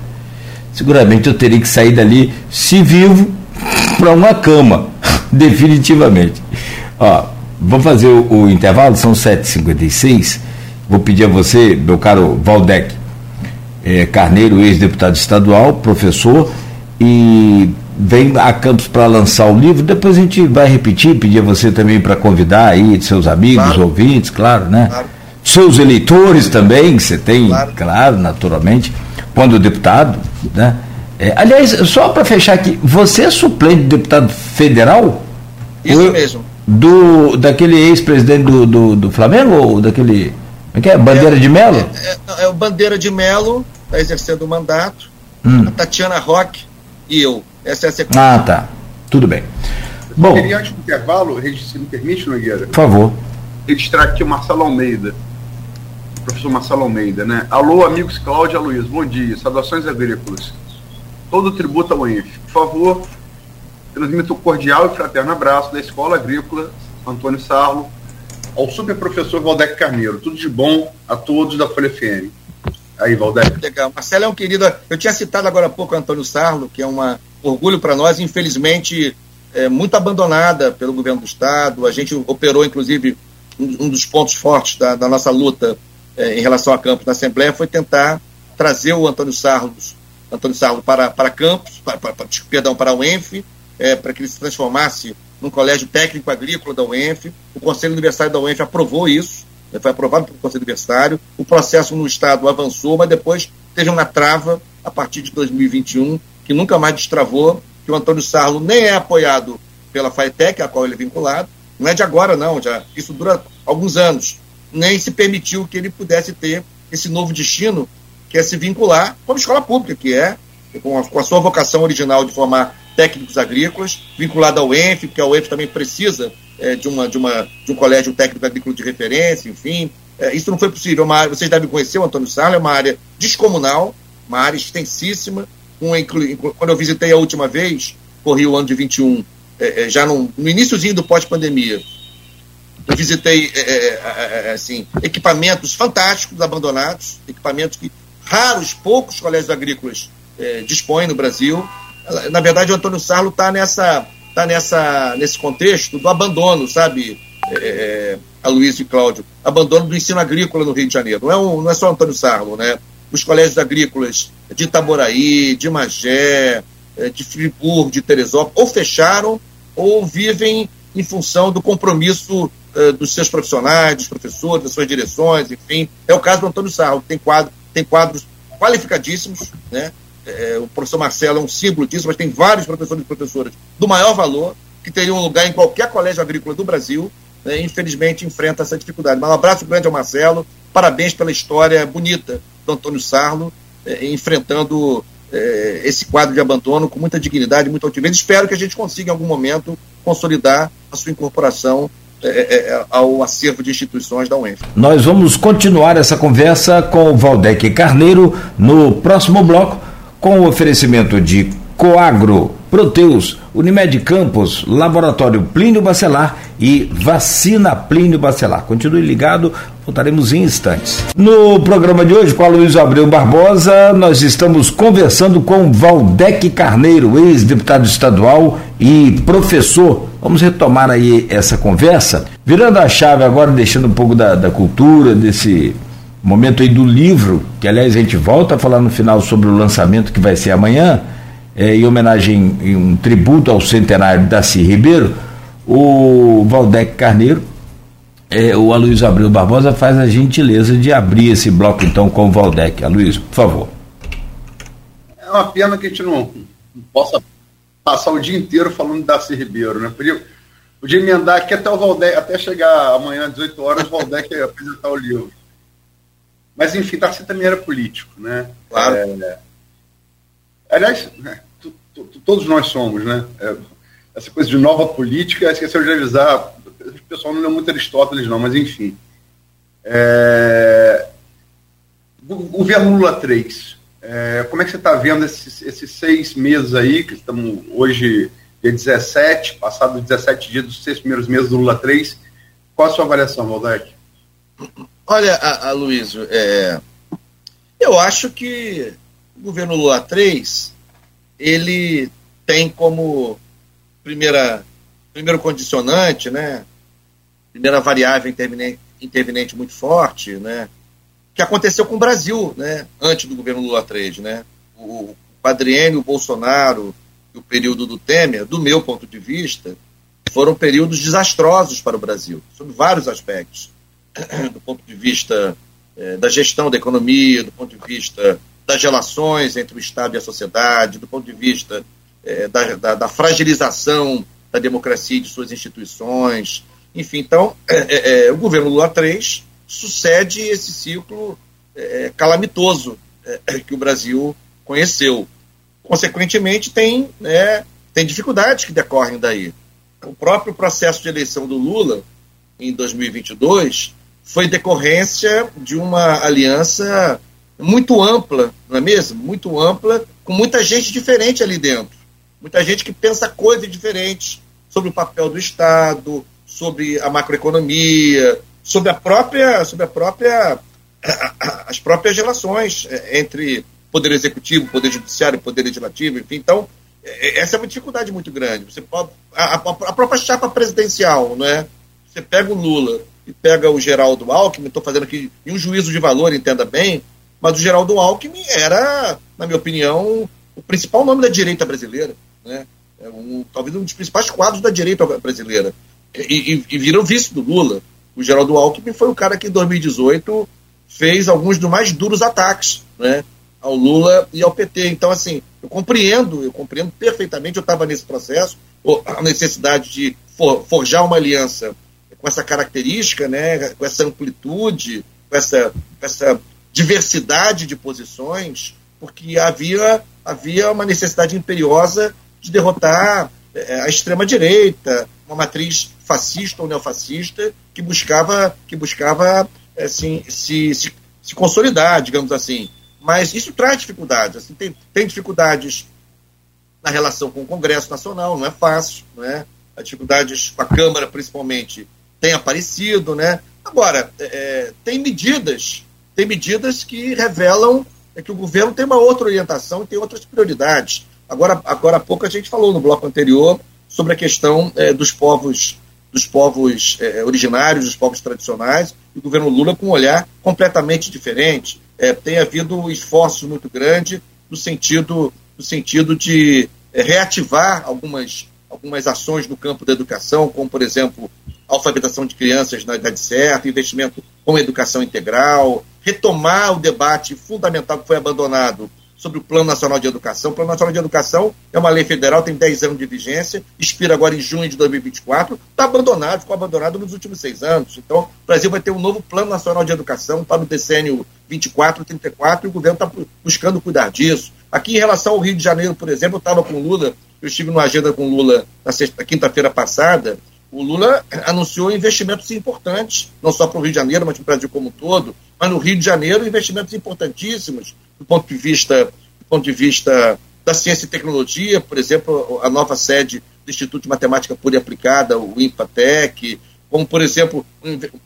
seguramente eu teria que sair dali, se vivo, para uma cama, definitivamente. Ó, vou fazer o, o intervalo, são sete e cinquenta e seis, vou pedir a você, meu caro Waldeck é, Carneiro, ex-deputado estadual, professor, e vem a Campos para lançar o livro, depois a gente vai repetir, pedir a você também para convidar aí seus amigos, claro. Ouvintes, claro, né? Claro. Seus eleitores também, que você tem, claro, claro, naturalmente, quando deputado, né? É, aliás, só para fechar aqui, você é suplente de deputado federal? Isso eu, mesmo. Do, daquele ex-presidente do, do, do Flamengo, ou daquele, como é que é? Bandeira é, de Mello? É, é, é o Bandeira de Mello, está exercendo o mandato, hum. a Tatiana Roque e eu. Essa é a sequência. Ah, tá. Tudo bem. Bom, eu queria, antes do intervalo, se me permite, Nogueira? Por favor. Registrar aqui o Marcelo Almeida. Professor Marcelo Almeida, né? Alô, amigos Cláudio e Aloysio, bom dia, saudações agrícolas. Todo tributo ao U E N F. Por favor, transmito o cordial e fraterno abraço da Escola Agrícola Antônio Sarlo ao super professor Waldeck Carneiro. Tudo de bom a todos da Folha F M. Aí, Waldeck. Legal, Marcelo é um querido. Eu tinha citado agora há pouco o Antônio Sarlo, que é um orgulho para nós, infelizmente é muito abandonada pelo governo do Estado. A gente operou, inclusive, um, um dos pontos fortes da, da nossa luta em relação a Campos na Assembleia, foi tentar trazer o Antônio Sarlo, Antônio Sarlo para, para Campos, para, para, perdão, para a U E N F, é, para que ele se transformasse num colégio técnico agrícola da U E N F. O Conselho Universitário da U E N F aprovou isso, foi aprovado pelo Conselho Universitário, o processo no Estado avançou, mas depois teve uma trava a partir de dois mil e vinte e um, que nunca mais destravou, que o Antônio Sarlo nem é apoiado pela FATEC, a qual ele é vinculado, não é de agora não, já, isso dura alguns anos, nem se permitiu que ele pudesse ter esse novo destino, que é se vincular com a escola pública, que é, com a, com a sua vocação original de formar técnicos agrícolas, vinculado ao U E N F, porque a U E N F também precisa é, de, uma, de, uma, de um colégio técnico agrícola de referência, enfim, é, isso não foi possível. Uma área, vocês devem conhecer o Antônio Sarlo, é uma área descomunal, uma área extensíssima, um, inclui, quando eu visitei a última vez, corri o ano de vinte e um, é, é, já no, no iniciozinho do pós-pandemia, eu visitei é, é, assim, equipamentos fantásticos, abandonados, equipamentos que raros, poucos colégios agrícolas é, dispõem no Brasil. Na verdade, o Antônio Sarlo está nessa, tá nessa, nesse contexto do abandono, sabe, é, Aloysio e Cláudio, abandono do ensino agrícola no Rio de Janeiro. Não é, um, não é só Antônio Sarlo, né? Os colégios agrícolas de Itaboraí, de Magé, de Friburgo, de Teresópolis, ou fecharam ou vivem em função do compromisso dos seus profissionais, dos professores, das suas direções, enfim. É o caso do Antônio Sarlo, que tem, quadro, tem quadros qualificadíssimos, né? É, o professor Marcelo é um símbolo disso, mas tem vários professores e professoras do maior valor, que teriam um lugar em qualquer colégio agrícola do Brasil, né? E infelizmente enfrenta essa dificuldade. Mas um abraço grande ao Marcelo, parabéns pela história bonita do Antônio Sarlo, é, enfrentando é, esse quadro de abandono com muita dignidade, muita altivez. Espero que a gente consiga em algum momento consolidar a sua incorporação ao acervo de instituições da U E N F. Nós vamos continuar essa conversa com o Waldeck Carneiro no próximo bloco, com o oferecimento de Coagro, Proteus, Unimed Campos, Laboratório Plínio Bacelar e Vacina Plínio Bacelar. Continue ligado, voltaremos em instantes. No programa de hoje, com a Aloysio Abreu Barbosa, nós estamos conversando com Waldeck Carneiro, ex-deputado estadual e professor. Vamos retomar aí essa conversa, virando a chave agora, deixando um pouco da, da cultura, desse momento aí do livro, que aliás a gente volta a falar no final sobre o lançamento que vai ser amanhã, é, em homenagem, em um tributo ao centenário da Darcy Ribeiro. O Waldeck Carneiro, é, o Aloysio Abreu Barbosa faz a gentileza de abrir esse bloco então com o Waldeck. Aloysio, por favor. É uma pena que a gente não, não possa passar o dia inteiro falando de Darcy Ribeiro, né? Podia, podia emendar aqui até o Waldeck, até chegar amanhã às dezoito horas, o Waldeck apresentar o livro. Mas, enfim, Darcy também era político, né? Claro. É, aliás, né, tu, tu, tu, todos nós somos, né? É, essa coisa de nova política, esqueceu de avisar, o pessoal não leu muito Aristóteles, não, mas, enfim. É, o governo Lula três. É, como é que você está vendo esses, esses seis meses aí, que estamos hoje dia dezessete, passado dezessete dias dos seis primeiros meses do Lula três, qual a sua avaliação, Waldeck? Olha, Aloysio, é, eu acho que o governo Lula três, ele tem como primeira, primeiro condicionante, né, primeira variável interveniente, interveniente muito forte, né, que aconteceu com o Brasil, né, antes do governo Lula três, né, o quadriênio Bolsonaro e o período do Temer, do meu ponto de vista, foram períodos desastrosos para o Brasil, sob vários aspectos, do ponto de vista eh, da gestão da economia, do ponto de vista das relações entre o Estado e a sociedade, do ponto de vista eh, da, da, da fragilização da democracia e de suas instituições, enfim. Então, eh, eh, o governo Lula três sucede esse ciclo é, calamitoso é, que o Brasil conheceu. Consequentemente, tem, né, tem dificuldades que decorrem daí. O próprio processo de eleição do Lula, em dois mil e vinte e dois, foi decorrência de uma aliança muito ampla, não é mesmo? Muito ampla, com muita gente diferente ali dentro. Muita gente que pensa coisas diferentes sobre o papel do Estado, sobre a macroeconomia, sobre a própria, sobre a própria, as próprias relações entre poder executivo, poder judiciário, poder legislativo, enfim. Então, essa é uma dificuldade muito grande. Você pode, a, a própria chapa presidencial, não é? Você pega o Lula e pega o Geraldo Alckmin, estou fazendo aqui um juízo de valor, entenda bem, mas o Geraldo Alckmin era, na minha opinião, o principal nome da direita brasileira, né? É um, talvez um dos principais quadros da direita brasileira, e, e, e virou vice do Lula. O Geraldo Alckmin foi o cara que em dois mil e dezoito fez alguns dos mais duros ataques, né, ao Lula e ao P T. Então, assim, Eu compreendo, eu compreendo perfeitamente, eu estava nesse processo, a necessidade de forjar uma aliança com essa característica, né, com essa amplitude, com essa, com essa diversidade de posições, porque havia, havia uma necessidade imperiosa de derrotar é, a extrema-direita, uma matriz fascista ou neofascista que buscava, que buscava assim, se, se, se consolidar, digamos assim. Mas isso traz dificuldades. Assim, tem, tem dificuldades na relação com o Congresso Nacional, não é fácil, né? As dificuldades com a Câmara, principalmente, têm aparecido, né? Agora, é, tem medidas, tem medidas que revelam que o governo tem uma outra orientação e tem outras prioridades. Agora, agora há pouco a gente falou no bloco anterior sobre a questão é, dos povos, dos povos é, originários, dos povos tradicionais, e o governo Lula com um olhar completamente diferente. É, tem havido um esforço muito grande no sentido, no sentido de é, reativar algumas, algumas ações no campo da educação, como, por exemplo, a alfabetização de crianças na idade certa, investimento com educação integral, retomar o debate fundamental que foi abandonado sobre o Plano Nacional de Educação. O Plano Nacional de Educação é uma lei federal, tem dez anos de vigência, expira agora em junho de dois mil e vinte e quatro, está abandonado, ficou abandonado nos últimos seis anos. Então, o Brasil vai ter um novo Plano Nacional de Educação para o decênio vinte e quatro, trinta e quatro, e o governo está buscando cuidar disso. Aqui, em relação ao Rio de Janeiro, por exemplo, eu estava com o Lula, eu estive numa agenda com o Lula na sexta, quinta-feira passada. O Lula anunciou investimentos importantes, não só para o Rio de Janeiro, mas para o Brasil como um todo, mas no Rio de Janeiro, investimentos importantíssimos do ponto de vista, do ponto de vista da ciência e tecnologia, por exemplo, a nova sede do Instituto de Matemática Pura e Aplicada, o INPATEC, como, por exemplo,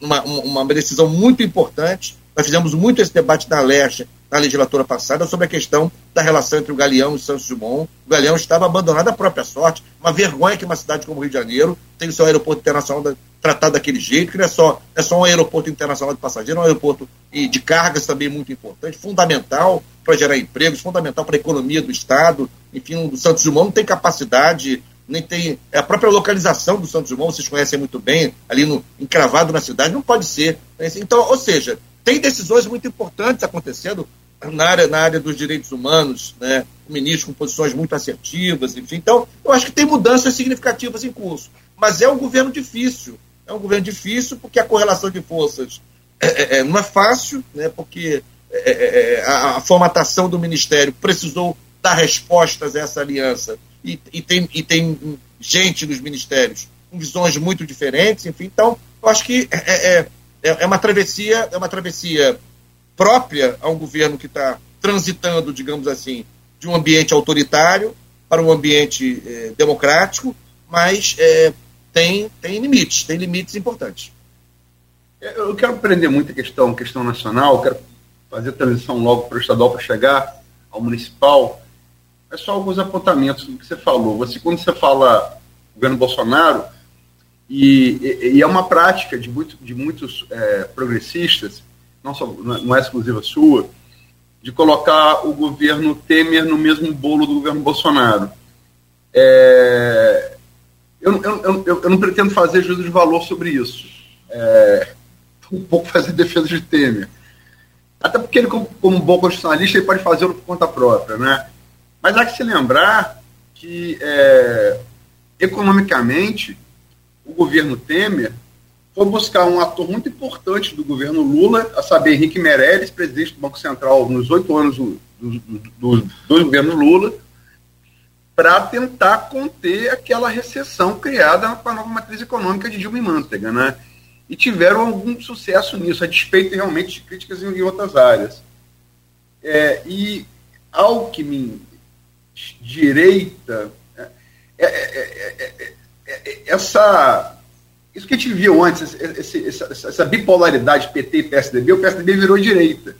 uma, uma decisão muito importante. Nós fizemos muito esse debate na L E R J, na legislatura passada, sobre a questão da relação entre o Galeão e o Santos Dumont. O Galeão estava abandonado à própria sorte. Uma vergonha que uma cidade como o Rio de Janeiro tem o seu aeroporto internacional da, tratado daquele jeito, que não é só, é só um aeroporto internacional de passageiros, é um aeroporto de cargas também muito importante, fundamental para gerar empregos, fundamental para a economia do Estado. Enfim, o Santos Dumont não tem capacidade, nem tem... A própria localização do Santos Dumont, vocês conhecem muito bem, ali no, encravado na cidade, não pode ser. Então, ou seja, tem decisões muito importantes acontecendo na área, na área dos direitos humanos, né? O ministro com posições muito assertivas, enfim. Então, eu acho que tem mudanças significativas em curso. Mas é um governo difícil. É um governo difícil porque a correlação de forças é, é, não é fácil, né? Porque é, é, a, a formatação do Ministério precisou dar respostas a essa aliança. E, e, tem, e tem gente nos ministérios com visões muito diferentes, enfim. Então, eu acho que é, é, é uma travessia, é uma travessia própria a um governo que está transitando, digamos assim, de um ambiente autoritário para um ambiente eh, democrático, mas eh, tem, tem limites, tem limites importantes. Eu quero aprender muito a questão, questão nacional, quero fazer a transição logo para o estadual para chegar ao municipal. É só alguns apontamentos do que você falou. Você, quando você fala governo Bolsonaro, e, e, e é uma prática de, muito, de muitos é, progressistas, não, só, não é exclusiva sua, de colocar o governo Temer no mesmo bolo do governo Bolsonaro. É, eu, eu, eu, eu não pretendo fazer juízo de valor sobre isso. É, um pouco fazer defesa de Temer. Até porque ele, como, como bom constitucionalista, ele pode fazer por conta própria, né? Mas há que se lembrar que, é, economicamente, o governo Temer foi buscar um ator muito importante do governo Lula, a saber, Henrique Meirelles, presidente do Banco Central nos oito anos do, do, do, do governo Lula, para tentar conter aquela recessão criada com a nova matriz econômica de Dilma e Mantega, né? E tiveram algum sucesso nisso, a despeito realmente de críticas em outras áreas. É, e Alckmin, direita, é, é, é, é, é, essa... Isso que a gente viu antes, esse, essa, essa bipolaridade P T e P S D B, o P S D B virou direita.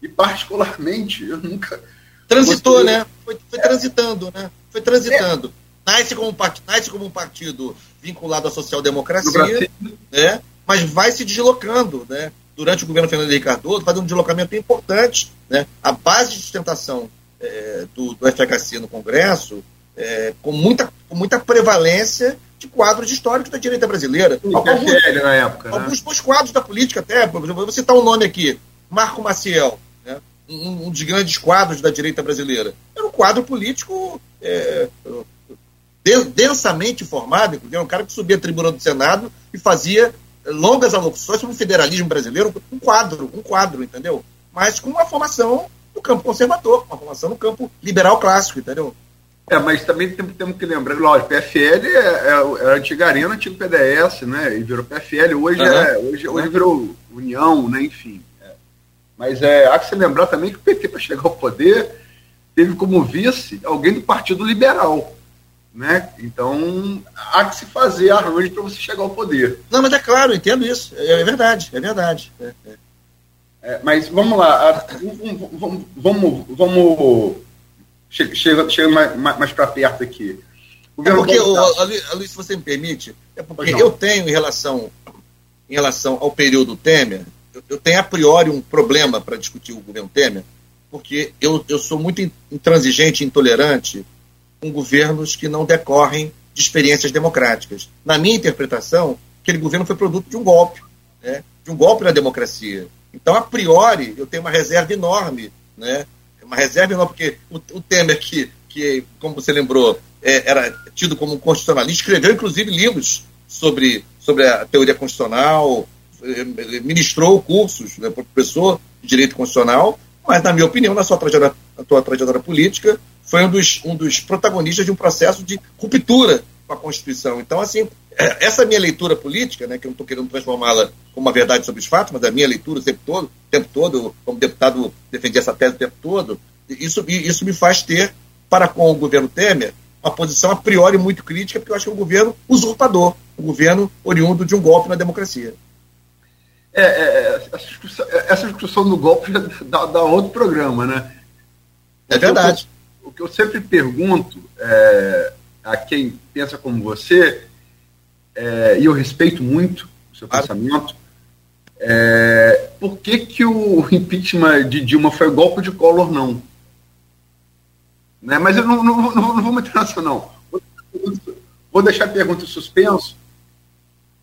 E particularmente, eu nunca... Transitou, gostei. Né? Foi, foi é. transitando, né? Foi transitando. É. Nasce, como um, nasce como um partido vinculado à social-democracia, né? Mas vai se deslocando, né? Durante o governo Fernando Henrique Cardoso, faz um deslocamento importante, né? A base de sustentação é, do, do F H C no Congresso, é, com, muita, com muita prevalência de quadros históricos da direita brasileira. Sim, alguns, P F L na época, né? Alguns bons quadros da política até, por exemplo, vou citar um nome aqui, Marco Maciel, né? um, um dos grandes quadros da direita brasileira. Era um, quadro político é, densamente formado, porque era um cara que subia a tribuna do Senado e fazia longas alocuções sobre o federalismo brasileiro, um quadro, um quadro, entendeu? Mas com uma formação no campo conservador, uma formação no campo liberal clássico, entendeu? É, mas também temos que lembrar, lógico, o P F L é, é, é a antiga Arena, antigo P D S, né? E virou P F L, hoje, uhum. é, hoje, hoje virou União, né? Enfim. É. Mas é, há que se lembrar também que o P T, para chegar ao poder, teve como vice alguém do Partido Liberal, né? Então, há que se fazer arranjo para você chegar ao poder. Não, mas é claro, eu entendo isso. É, é verdade, é verdade. É, é. É, mas vamos lá, vamos... vamos, vamos Chega, chega, chega mais, mais para perto aqui. É porque, Luiz, se você me permite, é porque eu tenho, em relação, em relação ao período Temer, eu, eu tenho a priori um problema para discutir o governo Temer, porque eu, eu sou muito intransigente, intolerante com governos que não decorrem de experiências democráticas. Na minha interpretação, aquele governo foi produto de um golpe, né? De um golpe na democracia. Então, a priori, eu tenho uma reserva enorme, né? Uma reserva não, porque o, o Temer, que, que, como você lembrou, é, era tido como um constitucionalista, escreveu, inclusive, livros sobre, sobre a teoria constitucional, eh, ministrou cursos, né, professor de direito constitucional, mas, na minha opinião, na sua trajetória, na sua trajetória política, foi um dos, um dos protagonistas de um processo de ruptura com a Constituição. Então, assim, essa minha leitura política, né, que eu não estou querendo transformá-la como uma verdade sobre os fatos, mas a minha leitura o tempo todo, o tempo todo, como deputado defendi essa tese o tempo todo, isso, isso me faz ter, para com o governo Temer, uma posição a priori muito crítica, porque eu acho que é um governo usurpador, um governo oriundo de um golpe na democracia. É, é essa, discussão, essa discussão do golpe já dá, dá outro programa, né? É verdade. O que eu, o que eu sempre pergunto é, a quem pensa como você... É, e eu respeito muito o seu pensamento, é, por que que o impeachment de Dilma foi golpe de Collor, não? Né? Mas eu não, não, não, não vou meter nessa, não. Vou deixar a pergunta em suspenso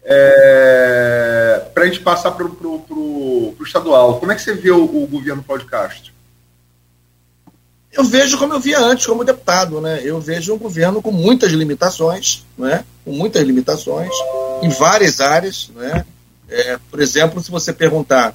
é, para a gente passar para o estadual. Como é que você vê o, o governo Cláudio Castro? Eu vejo como eu via antes, como deputado, né? Eu vejo um governo com muitas limitações, né? Com muitas limitações, em várias áreas, né? É, por exemplo, se você perguntar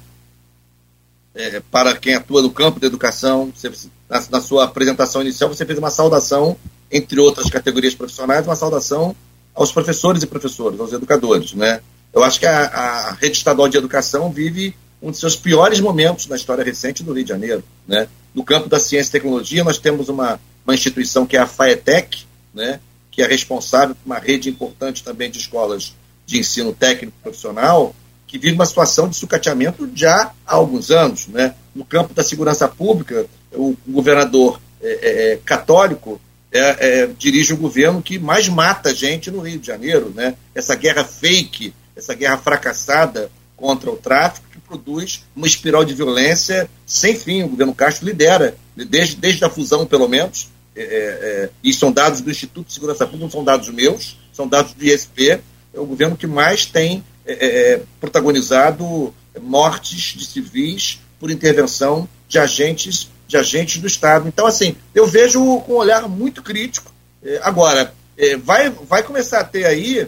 é, para quem atua no campo da educação, você, na, na sua apresentação inicial, você fez uma saudação, entre outras categorias profissionais, uma saudação aos professores e professoras, aos educadores, né? Eu acho que a, a rede estadual de educação vive um dos seus piores momentos na história recente do Rio de Janeiro, né? No campo da ciência e tecnologia, nós temos uma, uma instituição que é a FAETEC, né, que é responsável por uma rede importante também de escolas de ensino técnico profissional, que vive uma situação de sucateamento já há alguns anos, né? No campo da segurança pública, o governador é, é, católico é, é, dirige o governo que mais mata gente no Rio de Janeiro, né? Essa guerra fake, essa guerra fracassada contra o tráfico, produz uma espiral de violência sem fim. O governo Castro lidera, desde, desde a fusão, pelo menos, é, é, e são dados do Instituto de Segurança Pública, não são dados meus, são dados do I S P, é o governo que mais tem é, é, protagonizado mortes de civis por intervenção de agentes, de agentes do Estado. Então, assim, eu vejo com um olhar muito crítico. É, agora, é, vai, vai começar a ter aí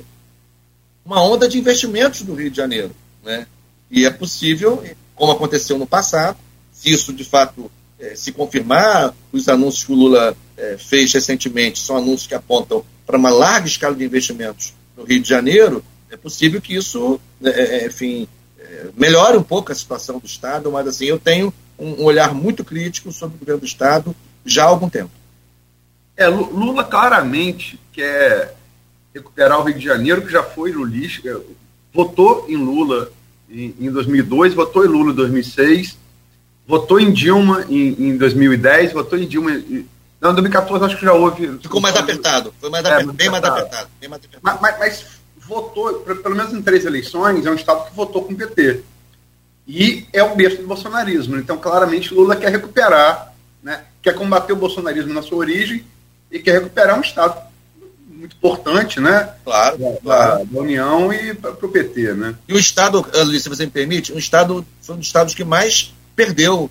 uma onda de investimentos do Rio de Janeiro, né? E é possível, como aconteceu no passado, se isso de fato eh, se confirmar, os anúncios que o Lula eh, fez recentemente são anúncios que apontam para uma larga escala de investimentos no Rio de Janeiro, é possível que isso, eh, enfim, eh, melhore um pouco a situação do Estado, mas assim, eu tenho um, um olhar muito crítico sobre o governo do Estado já há algum tempo. É, Lula claramente quer recuperar o Rio de Janeiro, que já foi lulista, votou em Lula em dois mil e dois, votou em Lula em dois mil e seis, votou em Dilma em, em dois mil e dez, votou em Dilma... Em, não, em dois mil e quatorze acho que já houve... Ficou mais apertado, foi mais é, apertado, bem mais apertado. Bem mais apertado. Mas, mas, mas votou, pelo menos em três eleições, é um Estado que votou com o P T. E é o berço do bolsonarismo. Então, claramente, Lula quer recuperar, né, quer combater o bolsonarismo na sua origem e quer recuperar um Estado muito importante, né? Claro, da, claro. Da União e para o P T, né? E o Estado, Luiz, se você me permite, o Estado foi um dos Estados que mais perdeu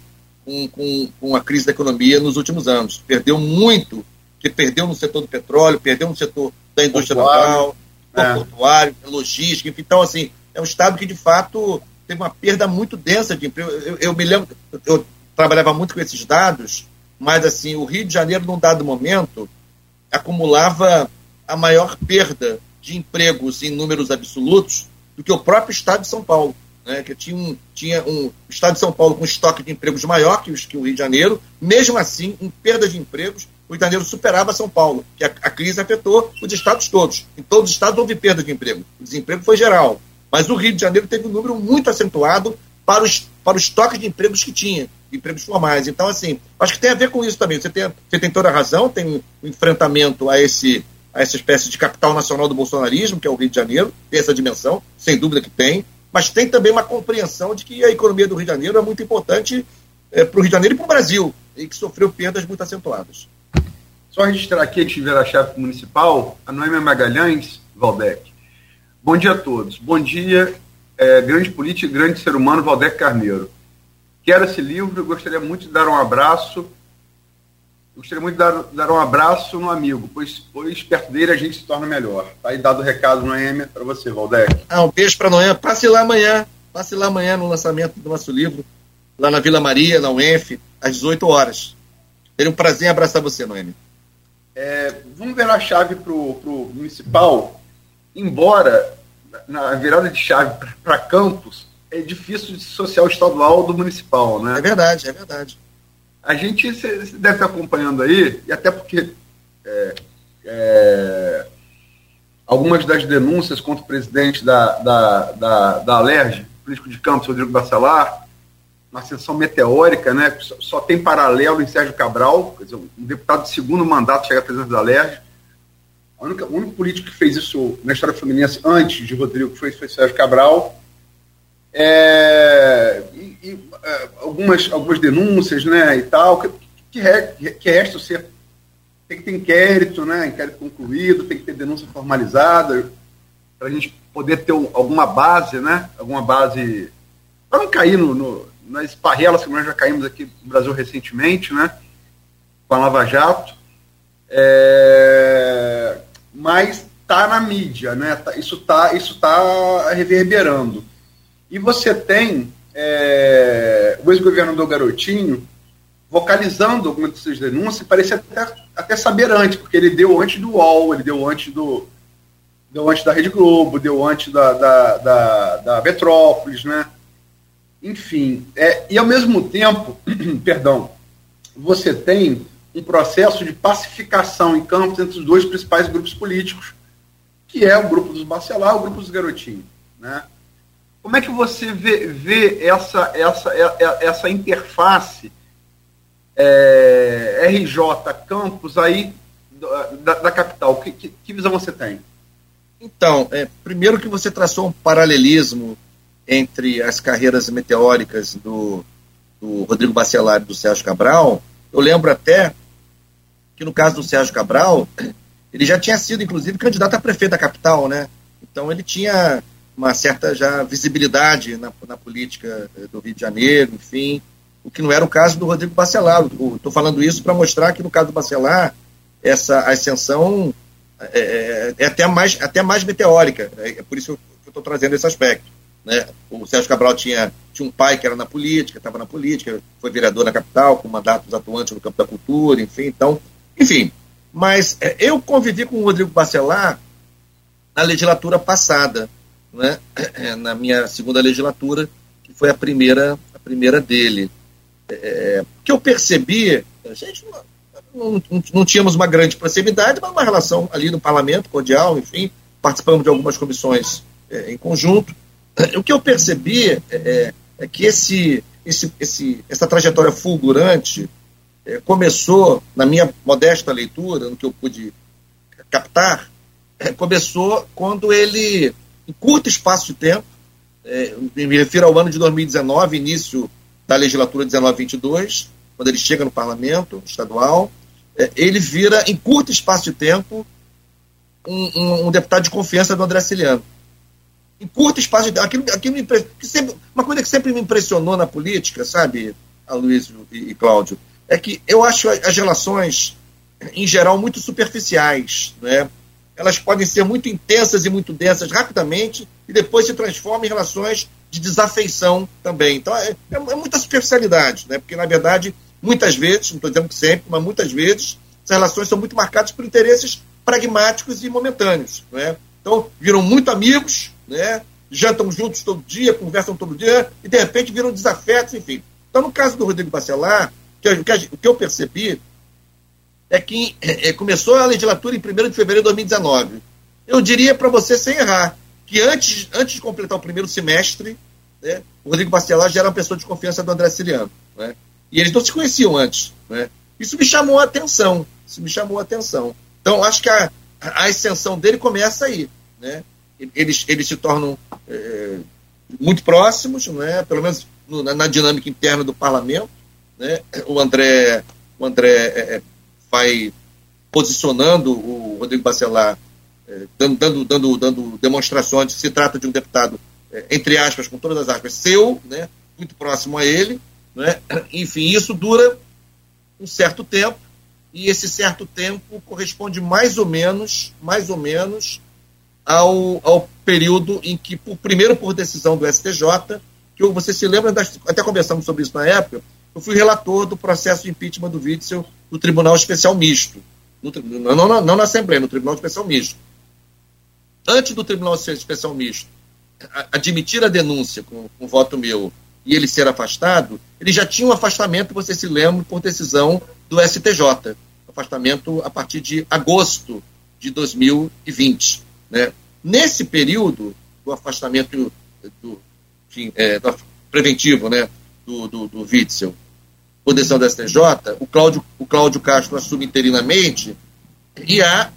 com, com, com a crise da economia nos últimos anos. Perdeu muito, que perdeu no setor do petróleo, perdeu no setor da indústria naval, é. portuário, logística, enfim. Então, assim, é um Estado que, de fato, teve uma perda muito densa de emprego. Eu, eu me lembro, eu trabalhava muito com esses dados, mas, assim, o Rio de Janeiro, num dado momento, acumulava a maior perda de empregos em números absolutos do que o próprio Estado de São Paulo, né? Que tinha um, tinha um o Estado de São Paulo com um estoque de empregos maior que, os, que o Rio de Janeiro. Mesmo assim, em perda de empregos, o Rio de Janeiro superava São Paulo, que a, a crise afetou os estados todos. Em todos os estados houve perda de emprego. O desemprego foi geral. Mas o Rio de Janeiro teve um número muito acentuado para os, para os estoques de empregos que tinha, de empregos formais. Então, assim, acho que tem a ver com isso também. Você tem, você tem toda a razão, tem um enfrentamento a esse... a essa espécie de capital nacional do bolsonarismo, que é o Rio de Janeiro, tem essa dimensão, sem dúvida que tem, mas tem também uma compreensão de que a economia do Rio de Janeiro é muito importante é, para o Rio de Janeiro e para o Brasil, e que sofreu perdas muito acentuadas. Só registrar aqui, a gente vira a chave municipal, a Noêmia Magalhães, Waldeck. Bom dia a todos. Bom dia, é, grande político e grande ser humano, Waldeck Carneiro. Quero esse livro, gostaria muito de dar um abraço... Gostaria muito de dar, dar um abraço no amigo, pois, pois perto dele a gente se torna melhor. Tá aí dado o recado, Noêmia, para você, Waldeck. Ah, um beijo para Noêmia. Passe lá amanhã, passe lá amanhã no lançamento do nosso livro, lá na Vila Maria, na U E N F, às dezoito horas. Teria um prazer em abraçar você, Noêmia. É, vamos virar a chave para o municipal. Embora, na virada de chave para campos, é difícil dissociar o estadual do municipal, né? É verdade, é verdade. A gente cê, cê deve estar acompanhando aí, e até porque é, é, algumas das denúncias contra o presidente da, da, da, da Alerj, político de Campos, Rodrigo Bacelar, uma ascensão meteórica, né, só, só tem paralelo em Sérgio Cabral, quer dizer, um deputado de segundo mandato chega à presidência da Alerj. A única, o único político que fez isso na história fluminense antes de Rodrigo foi, foi Sérgio Cabral. É, e, e, algumas, algumas denúncias, né, e tal, que, que, re, que resta ser, tem que ter inquérito, né, inquérito concluído, tem que ter denúncia formalizada, para a gente poder ter um, alguma base, né, alguma base, para não cair no, no, nas parrelas que nós já caímos aqui no Brasil recentemente, né, com a Lava Jato, é, mas está na mídia, né, tá, isso está isso tá reverberando. E você tem é, o ex-governador Garotinho vocalizando algumas dessas denúncias, parecia até, até saber antes, porque ele deu antes do U O L, ele deu antes, do, deu antes da Rede Globo, deu antes da, da, da, da Metrópolis, né? Enfim, é, e ao mesmo tempo, perdão, você tem um processo de pacificação em Campos entre os dois principais grupos políticos, que é o grupo dos Bacelar e o grupo dos Garotinho, né? Como é que você vê, vê essa, essa, essa interface é, R J Campos aí da, da capital? Que, que, que visão você tem? Então, é, primeiro que você traçou um paralelismo entre as carreiras meteóricas do, do Rodrigo Bacelar e do Sérgio Cabral. Eu lembro até que no caso do Sérgio Cabral, ele já tinha sido, inclusive, candidato a prefeito da capital, né? Então ele tinha uma certa já visibilidade na, na política do Rio de Janeiro, enfim, o que não era o caso do Rodrigo Bacelar. Estou falando isso para mostrar que, no caso do Bacelar, essa ascensão é, é até, mais, até mais meteórica. É por isso que eu estou trazendo esse aspecto, né? O Sérgio Cabral tinha, tinha um pai que era na política, estava na política, foi vereador na capital, com mandatos atuantes no campo da cultura, enfim. Então, enfim, mas é, eu convivi com o Rodrigo Bacelar na legislatura passada, né, na minha segunda legislatura, que foi a primeira, a primeira dele. É, que eu percebi, a gente não, não, não tínhamos uma grande proximidade, mas uma relação ali no parlamento, cordial, enfim, participamos de algumas comissões é, em conjunto. O que eu percebi é, é que esse, esse, esse, essa trajetória fulgurante é, começou, na minha modesta leitura, no que eu pude captar, é, começou quando ele... Em curto espaço de tempo, eh, me refiro ao ano de dois mil e dezenove, início da legislatura dezenove vinte e dois, quando ele chega no parlamento estadual, eh, ele vira, em curto espaço de tempo, um, um, um deputado de confiança do André Ceciliano. Em curto espaço de tempo. Aquilo, aquilo me impre... que sempre, uma coisa que sempre me impressionou na política, sabe, Aloysio e, e Cláudio, é que eu acho as relações, em geral, muito superficiais, né? Elas podem ser muito intensas e muito densas rapidamente e depois se transformam em relações de desafeição também. Então, é, é, é muita superficialidade, né? Porque, na verdade, muitas vezes, não estou dizendo que sempre, mas muitas vezes, essas relações são muito marcadas por interesses pragmáticos e momentâneos, né? Então, viram muito amigos, né? Jantam juntos todo dia, conversam todo dia e, de repente, viram desafetos, enfim. Então, no caso do Rodrigo Bacelar, que, que, o que eu percebi é que é, começou a legislatura em primeiro de fevereiro de dois mil e dezenove. Eu diria para você, sem errar, que antes, antes de completar o primeiro semestre, né, o Rodrigo Bacelar já era uma pessoa de confiança do André Ceciliano, né? E eles não se conheciam antes, né? Isso me chamou a atenção. Isso me chamou a atenção. Então, acho que a, a ascensão dele começa aí, né? Eles, eles se tornam é, muito próximos, né? Pelo menos no, na, na dinâmica interna do parlamento, né? O André... O André é, vai posicionando o Rodrigo Bacelar, eh, dando, dando, dando demonstrações de que se trata de um deputado, eh, entre aspas, com todas as aspas, seu, né, muito próximo a ele, né? Enfim, isso dura um certo tempo, e esse certo tempo corresponde mais ou menos, mais ou menos ao, ao período em que, por, primeiro por decisão do S T J, que você se lembra, das, até conversamos sobre isso na época, eu fui relator do processo de impeachment do Witzel no Tribunal Especial Misto. No, não, não, não na Assembleia, no Tribunal Especial Misto. Antes do Tribunal Especial Misto a, admitir a denúncia com, com voto meu e ele ser afastado, ele já tinha um afastamento, você se lembra, por decisão do S T J. Afastamento a partir de agosto de dois mil e vinte. Né? Nesse período do afastamento do, enfim, é, do preventivo, né, do, do, do Witzel, por decisão da S T J, o Cláudio, o Cláudio Castro assume interinamente e há,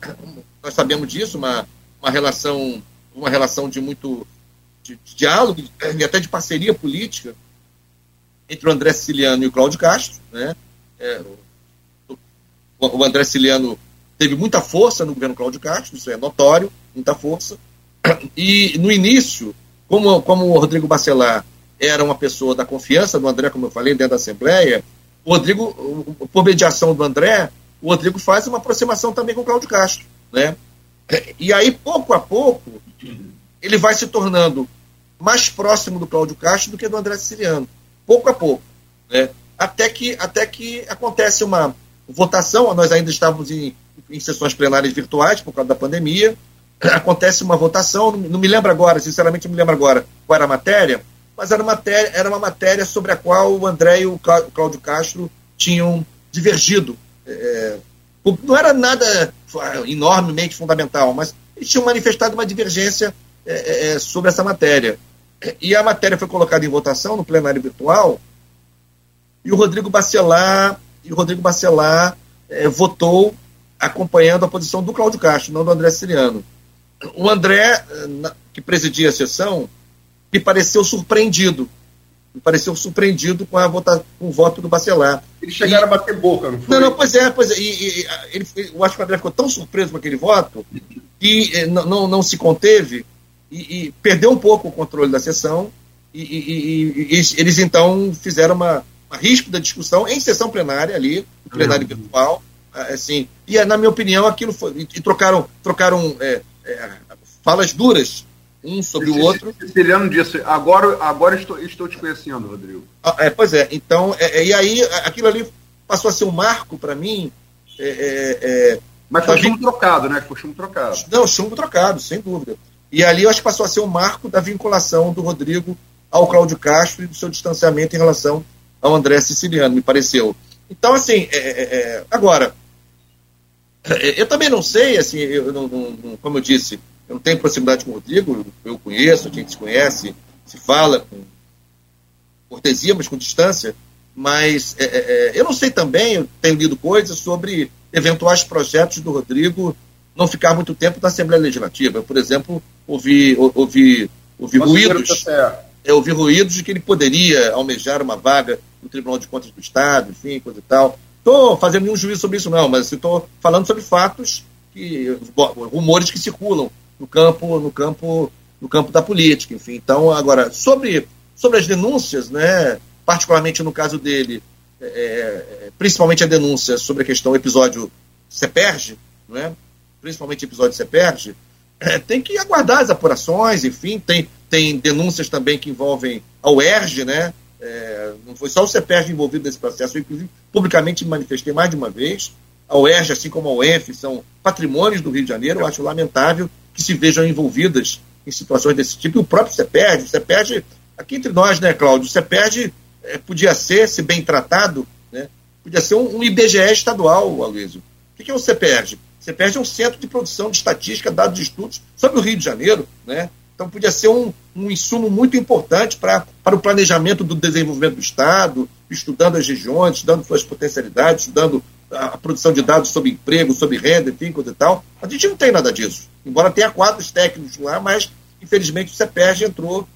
nós sabemos disso, uma, uma, relação, uma relação de muito de, de diálogo e até de parceria política entre o André Ceciliano e o Cláudio Castro, né? É, o, o André Ceciliano teve muita força no governo Cláudio Castro, isso é notório, muita força, e no início, como, como o Rodrigo Bacelar era uma pessoa da confiança do André, como eu falei, dentro da Assembleia, o Rodrigo, por mediação do André, o Rodrigo faz uma aproximação também com o Cláudio Castro, né? E aí, pouco a pouco, ele vai se tornando mais próximo do Cláudio Castro do que do André Ceciliano, pouco a pouco, né? Até que, até que acontece uma votação, nós ainda estávamos em, em sessões plenárias virtuais por causa da pandemia, acontece uma votação, não me lembro agora, sinceramente não me lembro agora qual era a matéria, mas era uma, matéria, era uma matéria sobre a qual o André e o Cláudio Castro tinham divergido. É, não era nada enormemente fundamental, mas eles tinham manifestado uma divergência é, é, sobre essa matéria. E a matéria foi colocada em votação no plenário virtual e o Rodrigo Bacelar, e o Rodrigo Bacelar é, votou acompanhando a posição do Cláudio Castro, não do André Ceciliano. O André, que presidia a sessão, me pareceu surpreendido. Me pareceu surpreendido com, a vota, com o voto do Bacelar. Eles chegaram e... a bater boca, não foi? Não, não, pois é, pois é. E, e, ele, eu acho que o André ficou tão surpreso com aquele voto que não, não, não se conteve e, e perdeu um pouco o controle da sessão. E, e, e, e eles, então, fizeram uma, uma ríspida discussão em sessão plenária ali, no plenário uhum. virtual. Assim, e, na minha opinião, aquilo foi... E, e trocaram, trocaram é, é, falas duras um sobre o outro. Ceciliano disse, agora, agora estou, estou te conhecendo, Rodrigo. Ah, é, pois é, então, é, é, e aí aquilo ali passou a ser um marco para mim. É, é, Mas foi chumbo vin... trocado, né? Foi chumbo trocado. Não, chumbo trocado, sem dúvida. E ali eu acho que passou a ser um marco da vinculação do Rodrigo ao Cláudio Castro e do seu distanciamento em relação ao André Ceciliano, me pareceu. Então, assim, é, é, agora, eu também não sei, assim, eu não, não, como eu disse, eu não tenho proximidade com o Rodrigo, eu conheço, a gente se conhece, se fala com cortesia, mas com distância, mas é, é, eu não sei também, eu tenho lido coisas sobre eventuais projetos do Rodrigo não ficar muito tempo na Assembleia Legislativa. Eu, por exemplo, ouvi, ouvi, ouvi ruídos, eu ouvi ruídos de que ele poderia almejar uma vaga no Tribunal de Contas do Estado, enfim, coisa e tal. Estou fazendo nenhum juízo sobre isso não, mas estou falando sobre fatos, que, rumores que circulam no campo, no campo, no campo da política, enfim. Então, agora, sobre, sobre as denúncias, né, particularmente no caso dele, é, principalmente a denúncia sobre a questão episódio CEPERJ, não é? Principalmente episódio CEPERJ, é, tem que aguardar as apurações, enfim, tem, tem denúncias também que envolvem a U E R J, né? É, não foi só o CEPERJ envolvido nesse processo, eu, inclusive, publicamente manifestei mais de uma vez. A U E R J, assim como a U E N F, são patrimônios do Rio de Janeiro. Eu acho lamentável que se vejam envolvidas em situações desse tipo. E o próprio CEPERJ, o CEPERJ, aqui entre nós, né, Cláudio, o CEPERJ é, podia ser, se bem tratado, né, podia ser um, um I B G E estadual, Aloysio. O que é o CEPERJ? O CEPERJ é um centro de produção de estatística, dados e estudos sobre o Rio de Janeiro, né? Então, podia ser um, um insumo muito importante pra, para o planejamento do desenvolvimento do Estado, estudando as regiões, estudando suas potencialidades, estudando a, a produção de dados sobre emprego, sobre renda, enfim, coisa e tal. A gente não tem nada disso, embora tenha quadros técnicos lá, mas, infelizmente, o CEPERJ entrou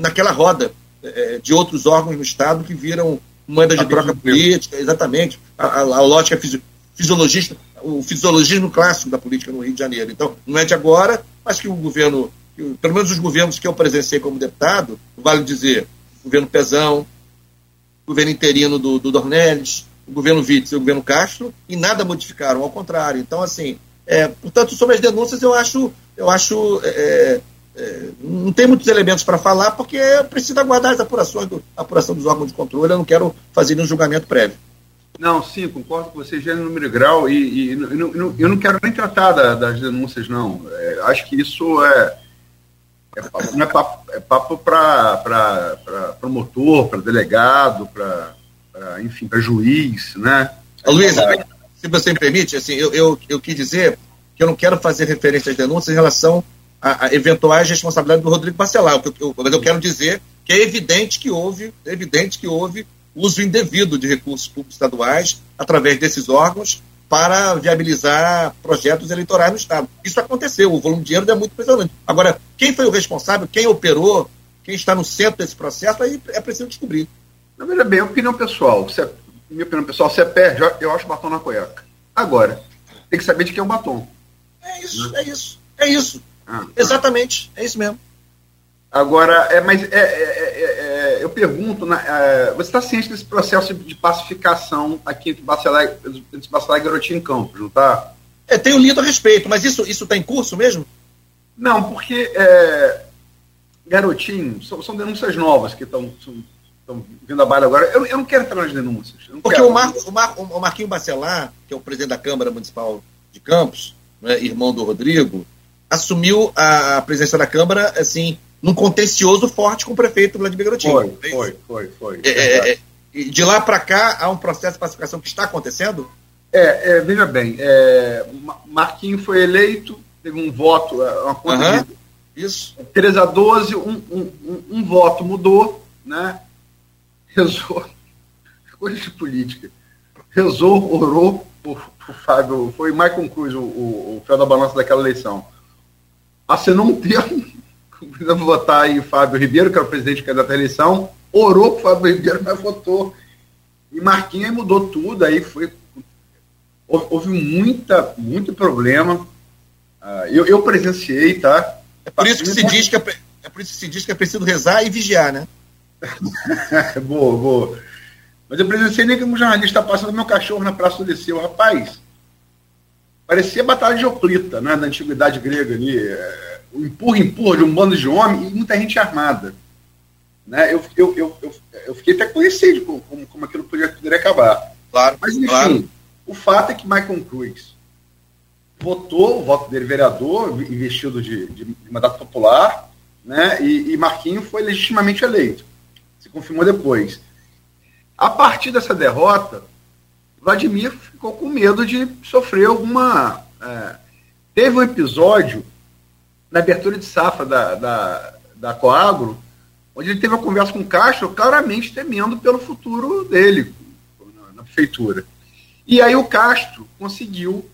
naquela roda é, de outros órgãos do Estado que viram moeda de troca política, exatamente, a, a, a lógica fisi, fisiologista, o fisiologismo clássico da política no Rio de Janeiro. Então, não é de agora, mas que o governo... pelo menos os governos que eu presenciei como deputado, vale dizer, o governo Pezão, o governo interino do, do Dornelles, o governo Witzel e o governo Castro, e nada modificaram, ao contrário. Então, assim, é, portanto, sobre as denúncias, eu acho, eu acho é, é, não tem muitos elementos para falar, porque precisa aguardar as apurações, do, a apuração dos órgãos de controle, eu não quero fazer nenhum julgamento prévio. Não, sim, concordo com você, gênero, número e grau, e, e, e não, eu não quero nem tratar da, das denúncias, não. É, acho que isso é... é papo para é promotor, para delegado, para, enfim, para juiz, né? Luiz, é, se você me permite, assim, eu, eu, eu quis dizer que eu não quero fazer referência às denúncias em relação a, a eventuais responsabilidades do Rodrigo Bacelar, mas eu, eu, eu quero dizer que é evidente que houve, é evidente que houve uso indevido de recursos públicos estaduais através desses órgãos para viabilizar projetos eleitorais no Estado. Isso aconteceu, o volume de dinheiro é muito impressionante. Agora, quem foi o responsável, quem operou, quem está no centro desse processo, aí é preciso descobrir. Não, veja bem, opinião pessoal, se, minha opinião pessoal, se é pé, já, eu acho batom na cueca. Agora, tem que saber de quem é o batom. É isso, né? é isso, é isso. Ah, Exatamente, ah. é isso mesmo. Agora, é, mas é, é, é, é, eu pergunto, na, é, você está ciente desse processo de pacificação aqui entre Bacelar, entre Bacelar e Garotinho em Campos, não está? É, tenho lido a respeito, mas isso está em curso mesmo? Não, porque é, Garotinho, são, são denúncias novas que estão vindo à baila agora. Eu, eu não quero entrar nas denúncias. Porque quero. o Marco, o, Mar, o Marquinho Bacelar, que é o presidente da Câmara Municipal de Campos, né, irmão do Rodrigo, assumiu a presidência da Câmara, assim... num contencioso forte com o prefeito Vladimir Garotinho. Foi, é foi, foi. foi. É, é, de lá para cá, há um processo de pacificação que está acontecendo? É, é veja bem, é, Marquinho foi eleito, teve um voto, uma conta uhum, de isso. três a doze, um, um, um, um voto mudou, né? Rezou, coisa de política, rezou, orou, o, o Fábio, foi Michael Cruz, o, o, o fiel da balança daquela eleição. Assinou um termo, precisamos votar em Fábio Ribeiro, que era o presidente candidato à eleição, orou para o Fábio Ribeiro, mas votou. E Marquinhos aí mudou tudo, aí foi... Houve muita, muito problema. Uh, eu, eu presenciei, tá? É por, isso que se diz que é, é por isso que se diz que é preciso rezar e vigiar, né? boa, boa. Mas eu presenciei nem que um jornalista passando meu cachorro na Praça do Liceu. Rapaz, parecia batalha de Euclita, né? Da antiguidade grega ali, é... o empurra-empurra de um bando de homens e muita gente armada. Né? Eu, eu, eu, eu, eu fiquei até conhecido como, como, como aquilo podia, poderia acabar. Claro, mas, enfim, claro. O fato é que Michael Cruz votou, o voto dele vereador, investido de, de, de mandato popular, né? e, e Marquinho foi legitimamente eleito. Se confirmou depois. A partir dessa derrota, Vladimir ficou com medo de sofrer alguma... É, teve um episódio na abertura de safra da, da, da Coagro, onde ele teve uma conversa com o Castro, claramente temendo pelo futuro dele na, na prefeitura. E aí o Castro conseguiu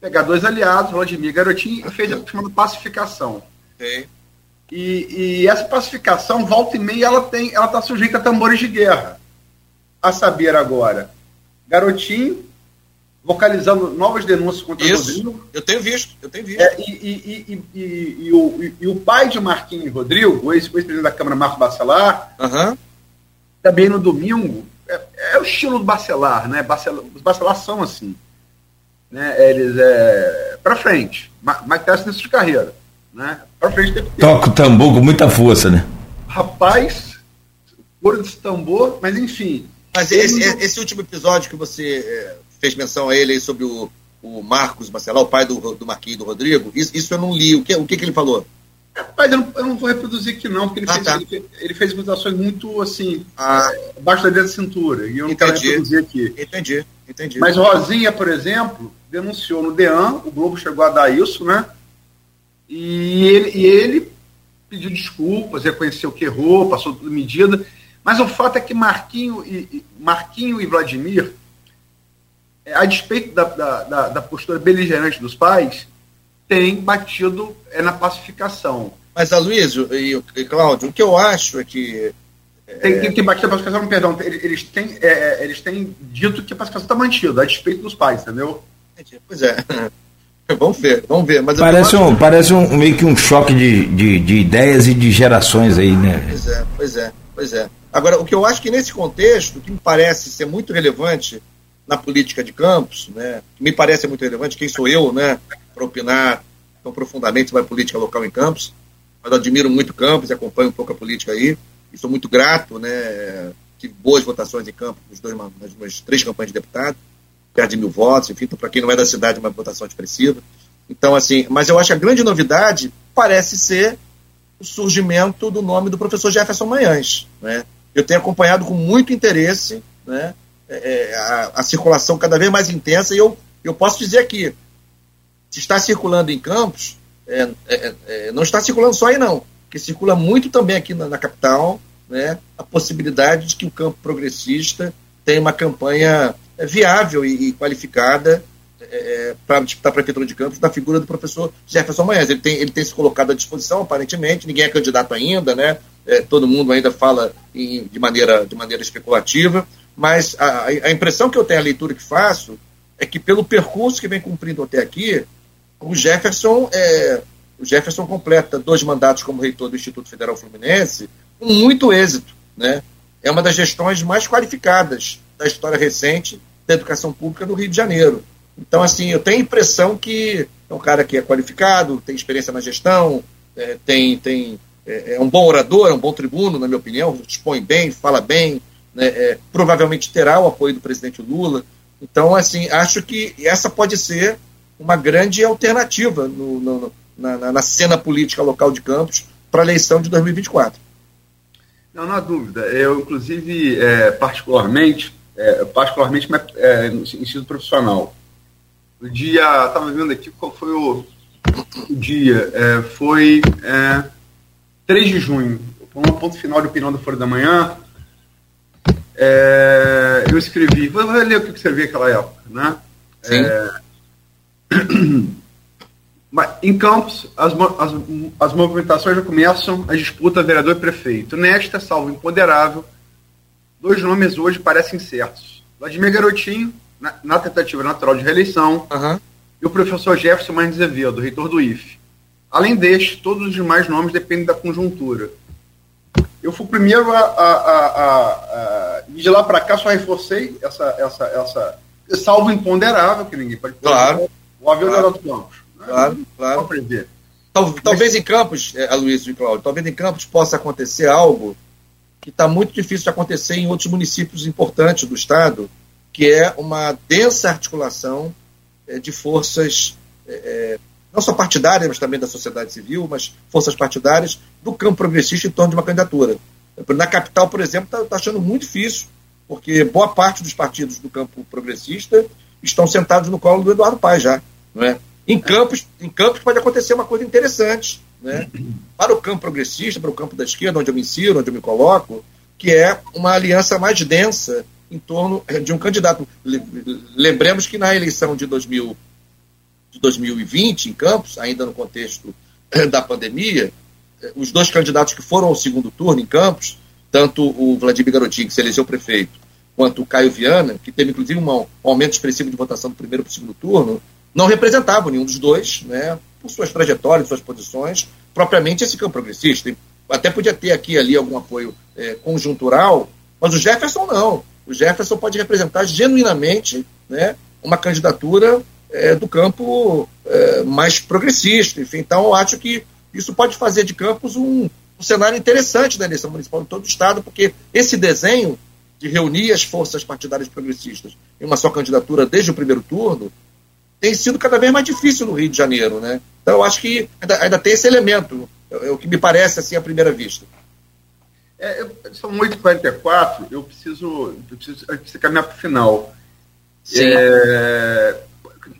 pegar dois aliados, Vladimir e Garotinho, e fez a chamada pacificação. Okay. E, e essa pacificação, volta e meia, ela tem, ela está sujeita a tambores de guerra. A saber agora, Garotinho vocalizando novas denúncias contra o Rodrigo. Eu tenho visto, eu tenho visto. É, e, e, e, e, e, e, o, e, e o pai de Marquinhos Rodrigo, o ex-presidente da Câmara, Marco Bacelar, uhum. também no domingo, é, é o estilo do Bacelar, né? Bacelar, os Bacelar são assim, né? Eles é para frente, mas tem essa de carreira, né? Para frente tem que ter. Toca o tambor com muita força, né? Rapaz, couro desse tambor, mas enfim. Mas esse, não... esse último episódio que você fez menção a ele aí sobre o, o Marcos Bacelar, o pai do, do Marquinhos do Rodrigo, isso, isso eu não li. O que, o que, que ele falou? Rapaz, eu não, eu não vou reproduzir aqui não, porque ele, ah, fez, tá. ele, fez, ele fez acusações muito, assim, ah. abaixo da linha da cintura, e eu não entendi. Quero reproduzir aqui. Entendi, entendi. Mas Rosinha, por exemplo, denunciou no DEAN, o Globo chegou a dar isso, né, e ele, e ele pediu desculpas, reconheceu que errou, passou tudo medida, mas o fato é que Marquinho e, Marquinho e Vladimir, a despeito da, da, da, da postura beligerante dos pais, tem batido é, na pacificação. Mas, Aloysio e, e Cláudio, o que eu acho é que... É... Tem, tem, tem batido a pacificação, perdão, eles têm, é, eles têm dito que a pacificação está mantida, a despeito dos pais, entendeu? Pois é. Vamos ver, vamos ver. Mas parece eu... um, parece um, meio que um choque de, de, de ideias e de gerações aí, né? Pois é, pois é, pois é. Agora, o que eu acho que nesse contexto, que me parece ser muito relevante na política de Campos, né? Que me parece muito relevante, quem sou eu, né? Para opinar tão profundamente sobre a política local em Campos, mas admiro muito Campos e acompanho um pouco a política aí, e sou muito grato, né, tive boas votações em Campos nos dois, nas minhas três campanhas de deputado, perto de mil votos, enfim, para quem não é da cidade, uma votação expressiva, então assim, mas eu acho que a grande novidade parece ser o surgimento do nome do professor Jefferson Manhães, né, eu tenho acompanhado com muito interesse, né, a, a circulação cada vez mais intensa, e eu, eu posso dizer aqui, se está circulando em Campos, é, é, é, não está circulando só aí não, porque circula muito também aqui na, na capital, né, a possibilidade de que o campo progressista tenha uma campanha é, viável e, e qualificada é, para disputar a Prefeitura de Campos na figura do professor Jefferson Manhães. Ele tem, ele tem se colocado à disposição, aparentemente, ninguém é candidato ainda, né, é, todo mundo ainda fala em, de, maneira, de maneira especulativa, mas a, a impressão que eu tenho, a leitura que faço, é que pelo percurso que vem cumprindo até aqui, O Jefferson, é, o Jefferson completa dois mandatos como reitor do Instituto Federal Fluminense com muito êxito, né? É uma das gestões mais qualificadas da história recente da educação pública do Rio de Janeiro. Então, assim, eu tenho a impressão que é um cara que é qualificado, tem experiência na gestão, é, tem, tem, é, é um bom orador, é um bom tribuno, na minha opinião, dispõe bem, fala bem, né? É, provavelmente terá o apoio do presidente Lula. Então, assim, acho que essa pode ser uma grande alternativa no, no, na, na cena política local de Campos para a eleição de dois mil e vinte e quatro. Não, não há dúvida. Eu, inclusive, é, particularmente, é, particularmente é, no sentido profissional, o dia, estava vendo aqui qual foi o, o dia, é, foi é, três de junho, um ponto final de opinião da Folha da Manhã, é, eu escrevi, vou ler o que escrevi naquela época, né? Sim. É, em Campos, as, as, as movimentações já começam, a disputa vereador e prefeito. Nesta, salvo imponderável, dois nomes hoje parecem certos: Vladimir Garotinho, na, na tentativa natural de reeleição, uhum. e o professor Jefferson Manhães de Azevedo, reitor do I F F. Além deste, todos os demais nomes dependem da conjuntura. Eu fui primeiro a... a, a, a, a de lá para cá só reforcei essa, essa, essa... Salvo imponderável, que ninguém pode... Claro. O avião claro. do Campos. Né? Claro, claro. Tal, talvez Mas... em Campos, é, Aloysio e Cláudio, talvez em Campos possa acontecer algo que está muito difícil de acontecer em outros municípios importantes do Estado, que é uma densa articulação é, de forças, é, não só partidárias, mas também da sociedade civil, mas forças partidárias do campo progressista em torno de uma candidatura. Na capital, por exemplo, está tá achando muito difícil, porque boa parte dos partidos do campo progressista estão sentados no colo do Eduardo Paes já, não é? Em Campos, em Campos pode acontecer uma coisa interessante, né? Para o campo progressista, para o campo da esquerda, onde eu me insiro, onde eu me coloco, que é uma aliança mais densa em torno de um candidato. Lembremos que na eleição de, dois mil, de dois mil e vinte, em Campos, ainda no contexto da pandemia, os dois candidatos que foram ao segundo turno em Campos, tanto o Vladimir Garotinho, que se elegeu prefeito, quanto o Caio Viana, que teve inclusive um aumento expressivo de votação do primeiro para o segundo turno, não representavam nenhum dos dois, né, por suas trajetórias, suas posições, propriamente esse campo progressista. Até podia ter aqui e ali algum apoio é, conjuntural, Mas o Jefferson não. O Jefferson pode representar genuinamente, né, uma candidatura é, do campo é, mais progressista. Enfim, então, eu acho que isso pode fazer de Campos um, um cenário interessante da eleição municipal em todo o Estado, porque esse desenho de reunir as forças partidárias progressistas em uma só candidatura desde o primeiro turno tem sido cada vez mais difícil no Rio de Janeiro, né? Então, eu acho que ainda, ainda tem esse elemento, é, é o que me parece, assim, à primeira vista. É, eu, são oito e quarenta e quatro, eu preciso, eu preciso, eu preciso caminhar para o final. É,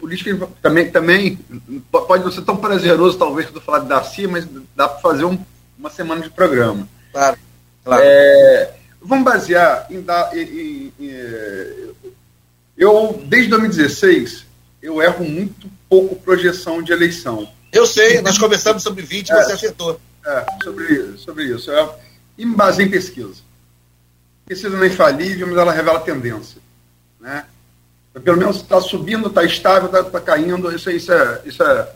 política também, também pode não ser tão prazeroso, talvez, quando eu falar de Darcy, mas dá para fazer um, uma semana de programa. Claro, claro. É, vamos basear em, em, em, em... Eu, desde dois mil e dezesseis, eu erro muito pouco projeção de eleição. Eu sei, nós conversamos sobre vinte, é, você acertou. É, sobre, sobre isso. Eu, e me baseio em pesquisa. Pesquisa não é infalível, mas ela revela tendência, né? Pelo menos está subindo, está estável, está tá caindo. Isso, isso é, isso é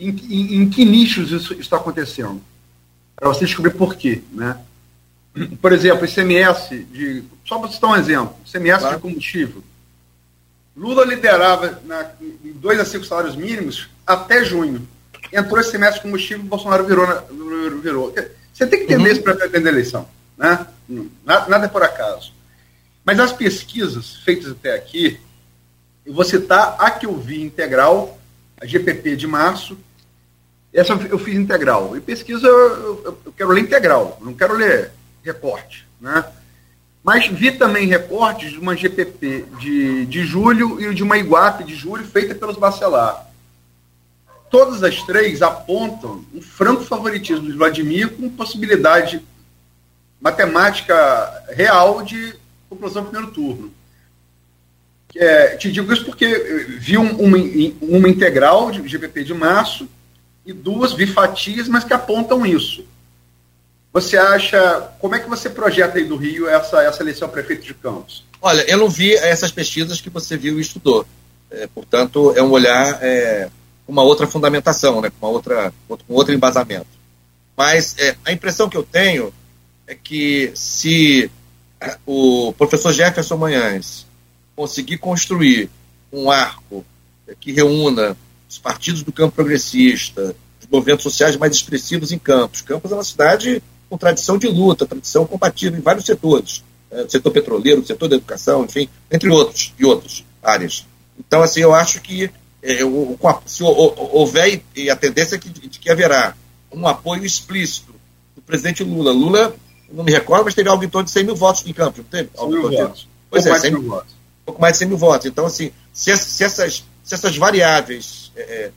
em, em, em que nichos isso está acontecendo? Para você descobrir por quê, né? Por exemplo, I C M S de, só para citar um exemplo, I C M S claro. De combustível. Lula liderava na, em dois a cinco salários mínimos até junho. Entrou I C M S de combustível, Bolsonaro virou, na, virou. Você tem que entender uhum. isso para entender a eleição, né? Nada, nada é por acaso. Mas as pesquisas feitas até aqui, eu vou citar a que eu vi integral, a G P P de março. Essa eu fiz integral. E pesquisa, eu, eu quero ler integral, não quero ler recorte, né? Mas vi também recortes de uma G P P de, de julho e de uma Iguape de julho, feita pelos Bacelar. Todas as três apontam um franco favoritismo de Vladimir com possibilidade matemática real de conclusão do primeiro turno. É, te digo isso porque vi um, uma, uma integral de G P P de março e duas vi fatias, mas que apontam isso. Você acha... Como é que você projeta aí do Rio essa, essa eleição prefeito de Campos? Olha, eu não vi essas pesquisas que você viu e estudou. É, portanto, é um olhar com é, uma outra fundamentação, né? uma outra, outro, um outro embasamento. Mas é, a impressão que eu tenho é que se o professor Jefferson Manhães conseguir construir um arco que reúna os partidos do campo progressista, os movimentos sociais mais expressivos em Campos. Campos é uma cidade com tradição de luta, tradição combativa em vários setores, é, o setor petroleiro, o setor da educação, enfim, entre outros, e outras áreas. Então, assim, eu acho que é, eu, se houver, e a tendência é que, de que haverá um apoio explícito do presidente Lula. Lula, não me recordo, mas teve algo em torno de cem mil votos em Campos, não teve? cem mil votos. Pois é, cem mil votos. Pouco mais de cem mil votos. Então, assim, se, se, essas, se essas variáveis é,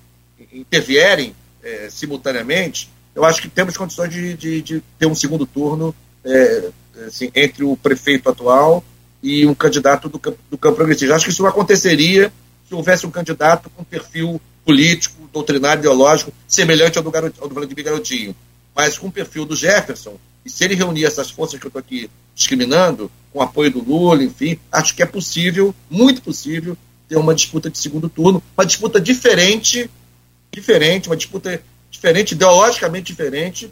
intervierem é, simultaneamente, eu acho que temos condições de, de, de ter um segundo turno é, assim, entre o prefeito atual e um candidato do, do campo progressista. Acho que isso não aconteceria se houvesse um candidato com perfil político, doutrinário, ideológico, semelhante ao do, Garot, ao do Vladimir Garotinho. Mas com o perfil do Jefferson, e se ele reunir essas forças que eu estou aqui discriminando, com apoio do Lula, enfim, acho que é possível, muito possível, ter uma disputa de segundo turno, uma disputa diferente, diferente, uma disputa diferente, ideologicamente diferente,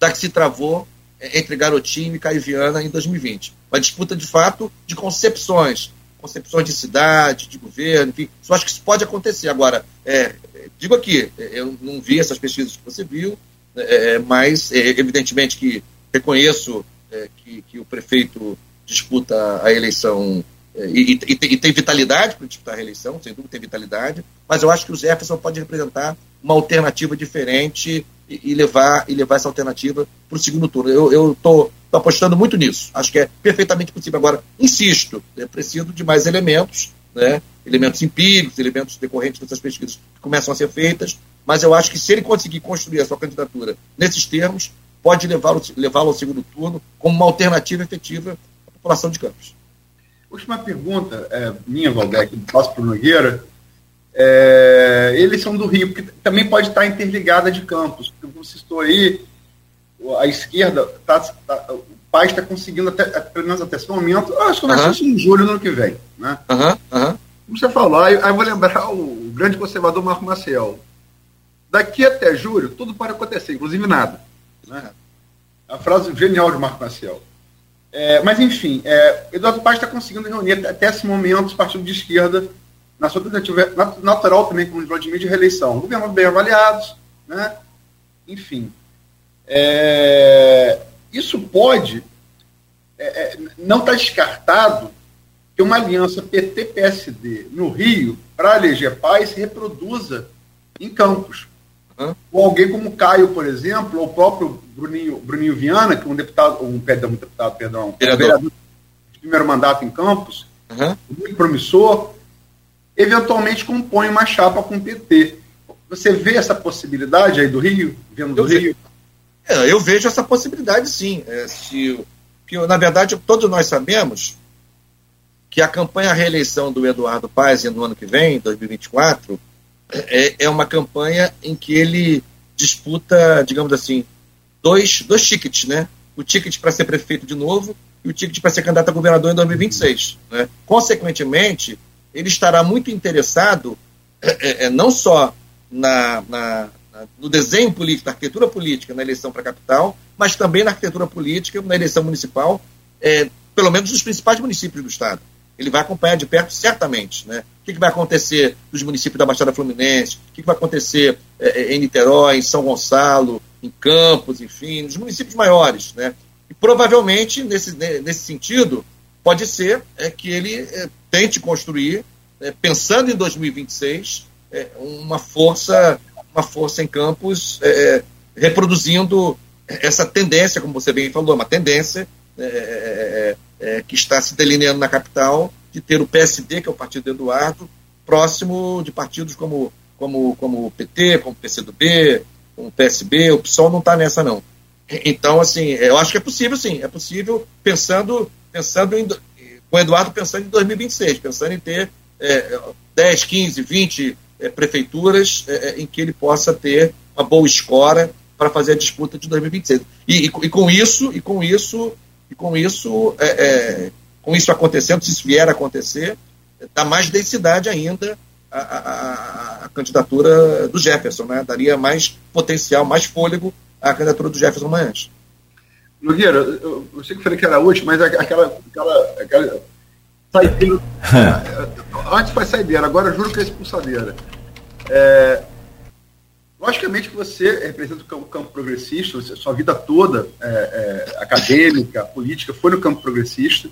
da que se travou entre Garotinho e Caiviana em dois mil e vinte. Uma disputa, de fato, de concepções, concepções de cidade, de governo, enfim, eu acho que isso pode acontecer. Agora, é, digo aqui, eu não vi essas pesquisas que você viu, é, mas, é, evidentemente, que reconheço É, que, que o prefeito disputa a eleição é, e, e, e tem vitalidade para disputar a reeleição, sem dúvida tem vitalidade, mas eu acho que o Jefferson pode representar uma alternativa diferente e, e, levar, e levar essa alternativa para o segundo turno. Eu estou apostando muito nisso, acho que é perfeitamente possível. Agora, insisto, é preciso de mais elementos, né? Elementos empíricos, elementos decorrentes dessas pesquisas que começam a ser feitas, mas eu acho que se ele conseguir construir a sua candidatura nesses termos, pode levá-lo, levá-lo ao segundo turno como uma alternativa efetiva à população de Campos. Última pergunta, é, minha, Waldeck, passo para o Nogueira. É, eles são do Rio, que também pode estar interligada de Campos. Como se estou aí, a esquerda, tá, tá, o P A S está conseguindo, até, pelo menos até esse momento, ah, acho que vai ser em julho no ano que vem. Né? Uhum, uhum. Como você falou, aí eu vou lembrar o grande conservador Marco Maciel. Daqui até julho, tudo pode acontecer, inclusive nada. Né? A frase genial de Marco Maciel. É, mas, enfim, é, Eduardo Paes está conseguindo reunir até esse momento os partidos de esquerda na sua tentativa natural também, como de mídia de reeleição. Governos bem avaliados, né? Enfim. É, isso pode, é, não está descartado, que uma aliança P T P S D no Rio, para eleger Paes, se reproduza em Campos. Uhum. Ou alguém como Caio, por exemplo, ou o próprio Bruninho, Bruninho Viana, que é um deputado, um, perdão, um deputado, perdão, vereador. vereador de primeiro mandato em Campos, uhum. muito promissor, eventualmente compõe uma chapa com o P T. Você vê essa possibilidade aí do Rio? Vendo do eu Rio? Vejo. É, eu vejo essa possibilidade, sim. É, se, que, na verdade, todos nós sabemos que a campanha à reeleição do Eduardo Paes no ano que vem, dois mil e vinte e quatro, é, é uma campanha em que ele disputa, digamos assim, dois, dois tickets, né? O ticket para ser prefeito de novo e o ticket para ser candidato a governador em dois mil e vinte e seis. Né? Consequentemente, ele estará muito interessado é, é, não só na, na, na, no desenho político, na arquitetura política, na eleição para a capital, mas também na arquitetura política, na eleição municipal, é, pelo menos nos principais municípios do estado. Ele vai acompanhar de perto, certamente, né? O que, que vai acontecer nos municípios da Baixada Fluminense, o que, que vai acontecer é, em Niterói, em São Gonçalo, em Campos, enfim, nos municípios maiores, né? E provavelmente, nesse, nesse sentido, pode ser é, que ele é, tente construir, é, pensando em dois mil e vinte e seis, é, uma, força, uma força em Campos, é, reproduzindo essa tendência, como você bem falou, uma tendência é, é, É, que está se delineando na capital, de ter o P S D, que é o partido do Eduardo, próximo de partidos como, como, como o P T, como o P C do B, como o P S B. O PSOL não está nessa, não. Então, assim, eu acho que é possível, sim. É possível, pensando, pensando em, com o Eduardo pensando em dois mil e vinte e seis, pensando em ter é, dez, quinze, vinte é, prefeituras é, em que ele possa ter uma boa escora para fazer a disputa de dois mil e vinte e seis. E, e, e com isso, e com isso... E com isso, é, é, com isso acontecendo, se isso vier a acontecer, dá mais densidade ainda a, a, a candidatura do Jefferson, né? Daria mais potencial, mais fôlego à candidatura do Jefferson Manhães. Nogueira, eu, eu sei que eu falei que era útil, mas aquela, aquela, aquela saideira, antes foi saideira, agora eu juro que é expulsadeira. É, logicamente que você representa o campo, campo progressista, você, sua vida toda é, é, acadêmica, política, foi no campo progressista.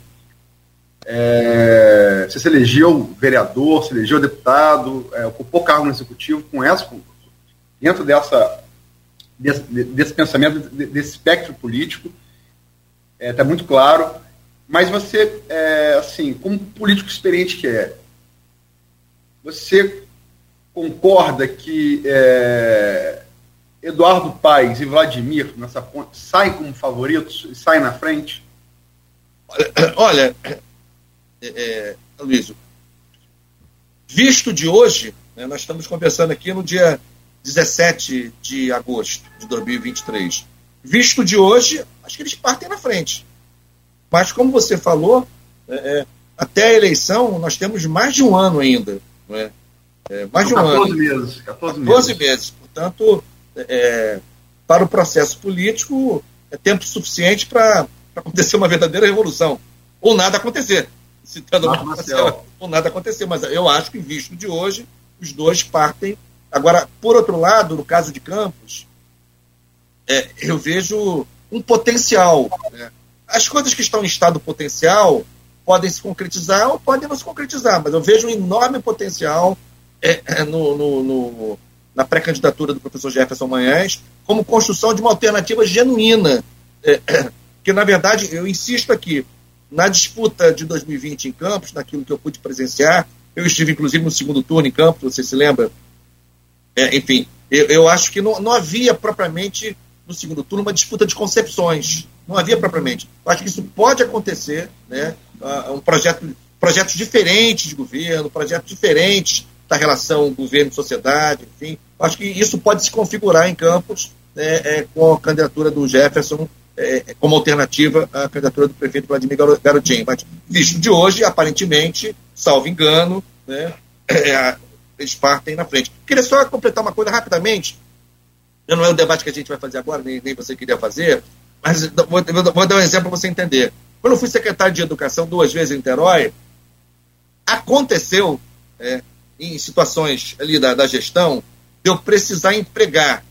É, você se elegeu vereador, se elegeu deputado, é, ocupou cargo no executivo, com essa, com, dentro dessa, desse, desse pensamento, desse espectro político, está é, muito claro. Mas você, é, assim, como político experiente que é, você concorda que é, Eduardo Paes e Vladimir nessa ponte saem como favoritos e saem na frente? Olha, é, Luiz, visto de hoje, né, nós estamos conversando aqui no dia dezessete de agosto de dois mil e vinte e três. Visto de hoje, acho que eles partem na frente. Mas, como você falou, é, até a eleição nós temos mais de um ano ainda, não é? É, mais São de um ano. Meses, quatorze meses. Portanto, é, para o processo político, é tempo suficiente para acontecer uma verdadeira revolução. Ou nada acontecer. Citando ah, Marcelo, ou nada acontecer. Mas eu acho que, em visto de hoje, os dois partem. Agora, por outro lado, no caso de Campos, é, eu vejo um potencial. Né? As coisas que estão em estado potencial podem se concretizar ou podem não se concretizar. Mas eu vejo um enorme potencial. É, no, no, no, na pré-candidatura do professor Jefferson Manhães, como construção de uma alternativa genuína, é, que na verdade, eu insisto aqui, na disputa de dois mil e vinte em Campos, naquilo que eu pude presenciar, eu estive inclusive no segundo turno em Campos, você se lembra? É, enfim, eu, eu acho que não, não havia propriamente no segundo turno uma disputa de concepções, não havia propriamente. Eu acho que isso pode acontecer, né? Um projeto, projetos diferentes de governo, projetos diferentes da relação governo-sociedade, enfim, acho que isso pode se configurar em Campos, né, é, com a candidatura do Jefferson é, como alternativa à candidatura do prefeito Vladimir Garotinho. Mas, visto de hoje, aparentemente, salvo engano, né, é, eles partem na frente. Queria só completar uma coisa rapidamente, não é o debate que a gente vai fazer agora, nem, nem você queria fazer, mas vou, vou dar um exemplo para você entender. Quando eu fui secretário de Educação duas vezes em Niterói, aconteceu, é, em situações ali da, da gestão, de eu precisar empregar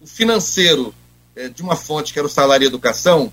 o financeiro é, de uma fonte, que era o salário e educação,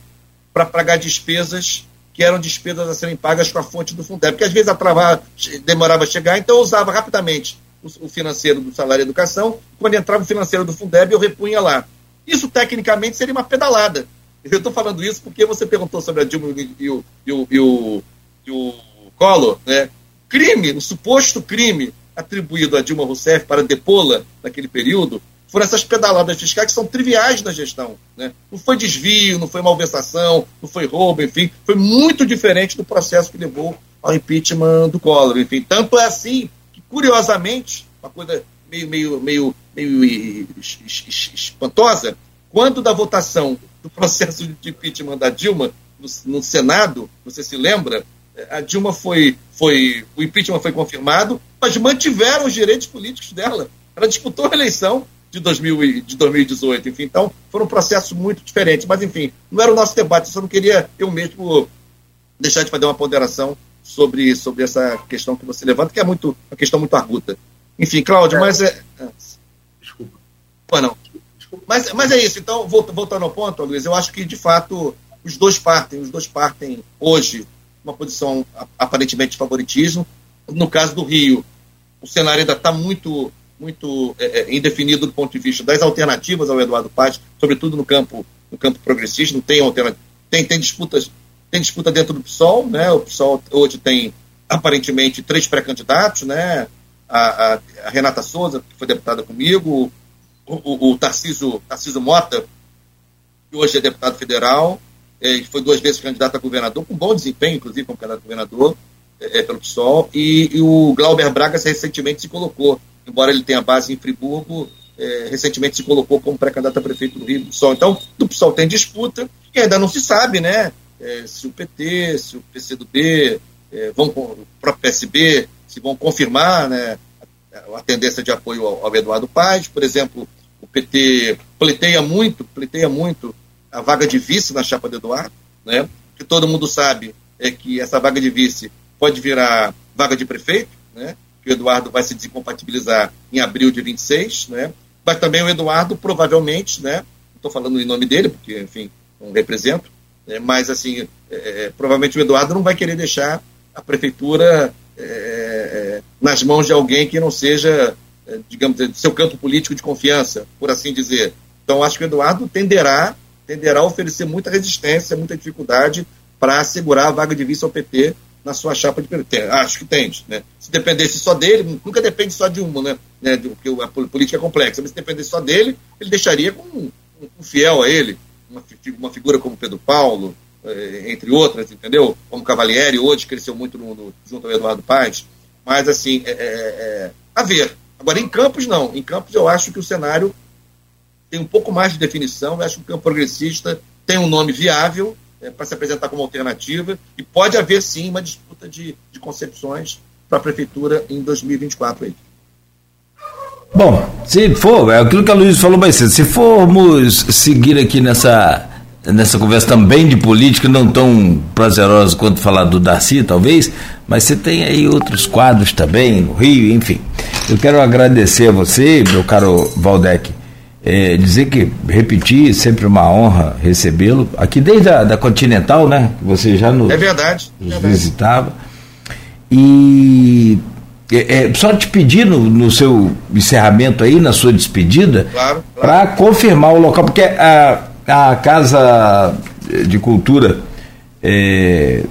para pagar despesas que eram despesas a serem pagas com a fonte do Fundeb, porque às vezes atravava, demorava a chegar, então eu usava rapidamente o, o financeiro do salário e educação. Quando entrava o financeiro do Fundeb, eu repunha lá. Isso, tecnicamente, seria uma pedalada. Eu estou falando isso porque você perguntou sobre a Dilma e o, e o, e o, e o Collor, né? Crime, o suposto crime atribuído a Dilma Rousseff para depô-la naquele período, foram essas pedaladas fiscais que são triviais na gestão, né? Não foi desvio, não foi malversação, não foi roubo, enfim, foi muito diferente do processo que levou ao impeachment do Collor, enfim. Tanto é assim que, curiosamente, uma coisa meio, meio, meio, meio espantosa, quando da votação do processo de impeachment da Dilma no, no Senado, você se lembra, a Dilma foi, foi, o impeachment foi confirmado, mas mantiveram os direitos políticos dela. Ela disputou a eleição de, dois mil e dezoito, enfim, então foram um processo muito diferente, mas enfim, não era o nosso debate, eu só não queria eu mesmo deixar de fazer uma ponderação sobre, sobre essa questão que você levanta, que é muito, uma questão muito arguta. Enfim, Cláudio, é, mas é... Desculpa. Pô, não. Desculpa. Mas, mas é isso, então, voltando ao ponto, Luiz, eu acho que de fato os dois partem, os dois partem hoje uma posição aparentemente de favoritismo. No caso do Rio, o cenário ainda está muito, muito é, indefinido do ponto de vista das alternativas ao Eduardo Paes, sobretudo no campo, no campo progressista. Não tem alternativa, tem, tem, disputas, tem disputa dentro do P SOL, né? O P SOL hoje tem aparentemente três pré-candidatos, né? a, a, a Renata Souza, que foi deputada comigo, o, o, o Tarcísio, Tarcísio Mota, que hoje é deputado federal, é, foi duas vezes candidato a governador, com bom desempenho, inclusive, como candidato a governador, é, pelo P SOL, e, e o Glauber Braga recentemente se colocou, embora ele tenha base em Friburgo, é, recentemente se colocou como pré-candidato a prefeito do Rio do P SOL. Então, do P SOL tem disputa, e ainda não se sabe, né, é, se o P T, se o P C do B, é, vão, o próprio P S B, se vão confirmar, né, a, a tendência de apoio ao, ao Eduardo Paes. Por exemplo, o P T pleiteia muito, pleiteia muito a vaga de vice na chapa do Eduardo, né? Que todo mundo sabe é que essa vaga de vice pode virar vaga de prefeito, né? Que o Eduardo vai se desincompatibilizar em abril de vinte e seis, né? Mas também o Eduardo provavelmente, né? Estou falando em nome dele porque, enfim, não represento, né? Mas assim, é, provavelmente o Eduardo não vai querer deixar a prefeitura é, nas mãos de alguém que não seja, é, digamos, do seu campo político de confiança, por assim dizer. Então acho que o Eduardo tenderá tenderá a oferecer muita resistência, muita dificuldade para assegurar a vaga de vice ao P T na sua chapa de P T. Acho que tem, né? Se dependesse só dele, nunca depende só de uma, né? né? Porque a política é complexa, mas se dependesse só dele, ele deixaria com um, um fiel a ele, uma, uma figura como Pedro Paulo, eh, entre outras, entendeu? Como Cavalieri, hoje cresceu muito no, no, junto ao Eduardo Paes, mas assim, é, é, a ver. Agora, em Campos, não. Em Campos, eu acho que o cenário tem um pouco mais de definição. Eu acho que o campo progressista tem um nome viável é, para se apresentar como alternativa, e pode haver, sim, uma disputa de, de concepções para a prefeitura em dois mil e vinte e quatro. Aí. Bom, se for, é aquilo que a Luiz falou mais cedo, se formos seguir aqui nessa, nessa conversa também de política, não tão prazerosa quanto falar do Darcy, talvez, mas você tem aí outros quadros também, no Rio, enfim. Eu quero agradecer a você, meu caro Waldeck, É, dizer que, repetir, sempre uma honra recebê-lo, aqui desde a da Continental, né, que você já nos, é verdade, nos é visitava, e é, é, só te pedir no, no seu encerramento aí, na sua despedida, claro, claro. Para confirmar o local, porque a, a Casa de Cultura é,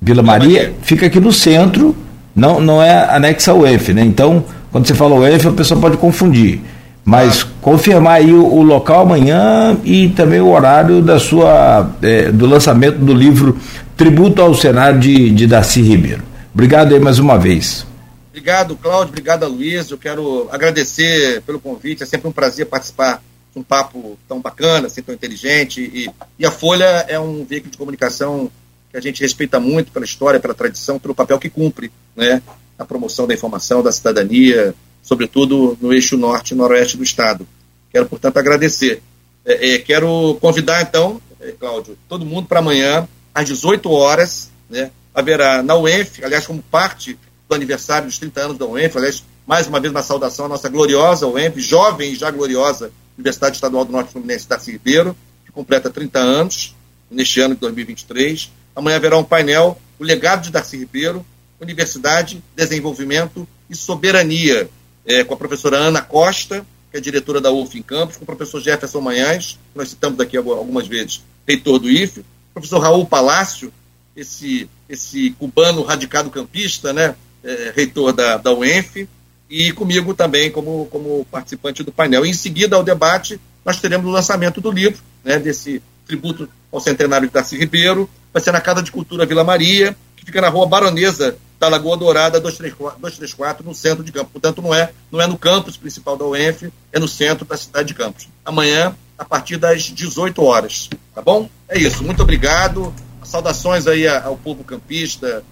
Vila Maria fica aqui no centro, não, não é anexa ao U E N F, né? Então, quando você fala U E N F, a pessoa pode confundir. Mas ah. confirmar aí o, o local amanhã e também o horário da sua, é, do lançamento do livro Tributo ao Senado de, de Darcy Ribeiro. Obrigado aí mais uma vez. Obrigado, Cláudio. Obrigado, Luiz. Eu quero agradecer pelo convite. É sempre um prazer participar de um papo tão bacana, assim, tão inteligente. E, e a Folha é um veículo de comunicação que a gente respeita muito pela história, pela tradição, pelo papel que cumpre, né, na promoção da informação, da cidadania, sobretudo no eixo norte e noroeste do estado. Quero, portanto, agradecer. É, é, quero convidar, então, é, Cláudio, todo mundo para amanhã, às dezoito horas, né, haverá na U E N F, aliás, como parte do aniversário dos trinta anos da U E N F, aliás, mais uma vez uma saudação à nossa gloriosa U E N F, jovem e já gloriosa Universidade Estadual do Norte Fluminense, Darcy Ribeiro, que completa trinta anos neste ano de dois mil e vinte e três. Amanhã haverá um painel, o legado de Darcy Ribeiro, Universidade, Desenvolvimento e Soberania, é, com a professora Ana Costa, que é diretora da U F F em Campos, com o professor Jefferson Manhães, que nós citamos aqui algumas vezes, reitor do I F F, professor Raul Palácio, esse, esse cubano radicado campista, né, é, reitor da, da U E N F, e comigo também como, como participante do painel. E em seguida ao debate, nós teremos o lançamento do livro, né, desse tributo ao centenário de Darcy Ribeiro. Vai ser na Casa de Cultura Vila Maria, que fica na Rua Baronesa da Lagoa Dourada, duzentos e trinta e quatro, no centro de Campos. Portanto, não é, não é no campus principal da U E N F, é no centro da cidade de Campos. Amanhã, a partir das dezoito horas, tá bom? É isso, muito obrigado. Saudações aí ao povo campista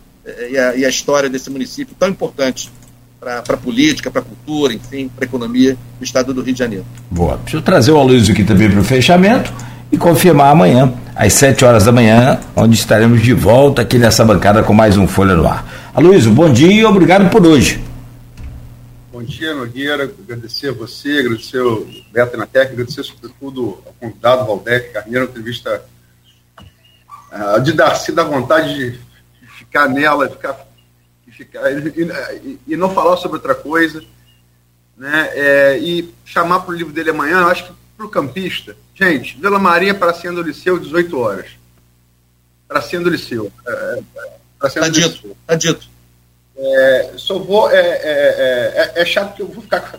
e à, e à história desse município tão importante para a política, para a cultura, enfim, para a economia do estado do Rio de Janeiro. Boa. Deixa eu trazer o Aloysio aqui também para o fechamento e confirmar amanhã, às sete horas da manhã, onde estaremos de volta aqui nessa bancada com mais um Folha no Ar. Aloysio, bom dia e obrigado por hoje. Bom dia, Nogueira. Agradecer a você, agradecer ao Beto na técnica, agradecer sobretudo ao convidado Waldeck Carneiro, entrevista uh, de Darcy, da vontade de ficar nela, de ficar Ficar, e, e não falar sobre outra coisa, né? É, e chamar para o livro dele amanhã, eu acho que para o campista. Gente, Vila Maria, Pracinha do Liceu, dezoito horas. Pracinha do Liceu. É, Pracinha tá do dito, Liceu. Tá dito. É, só vou. É, é, é, é chato que eu vou ficar.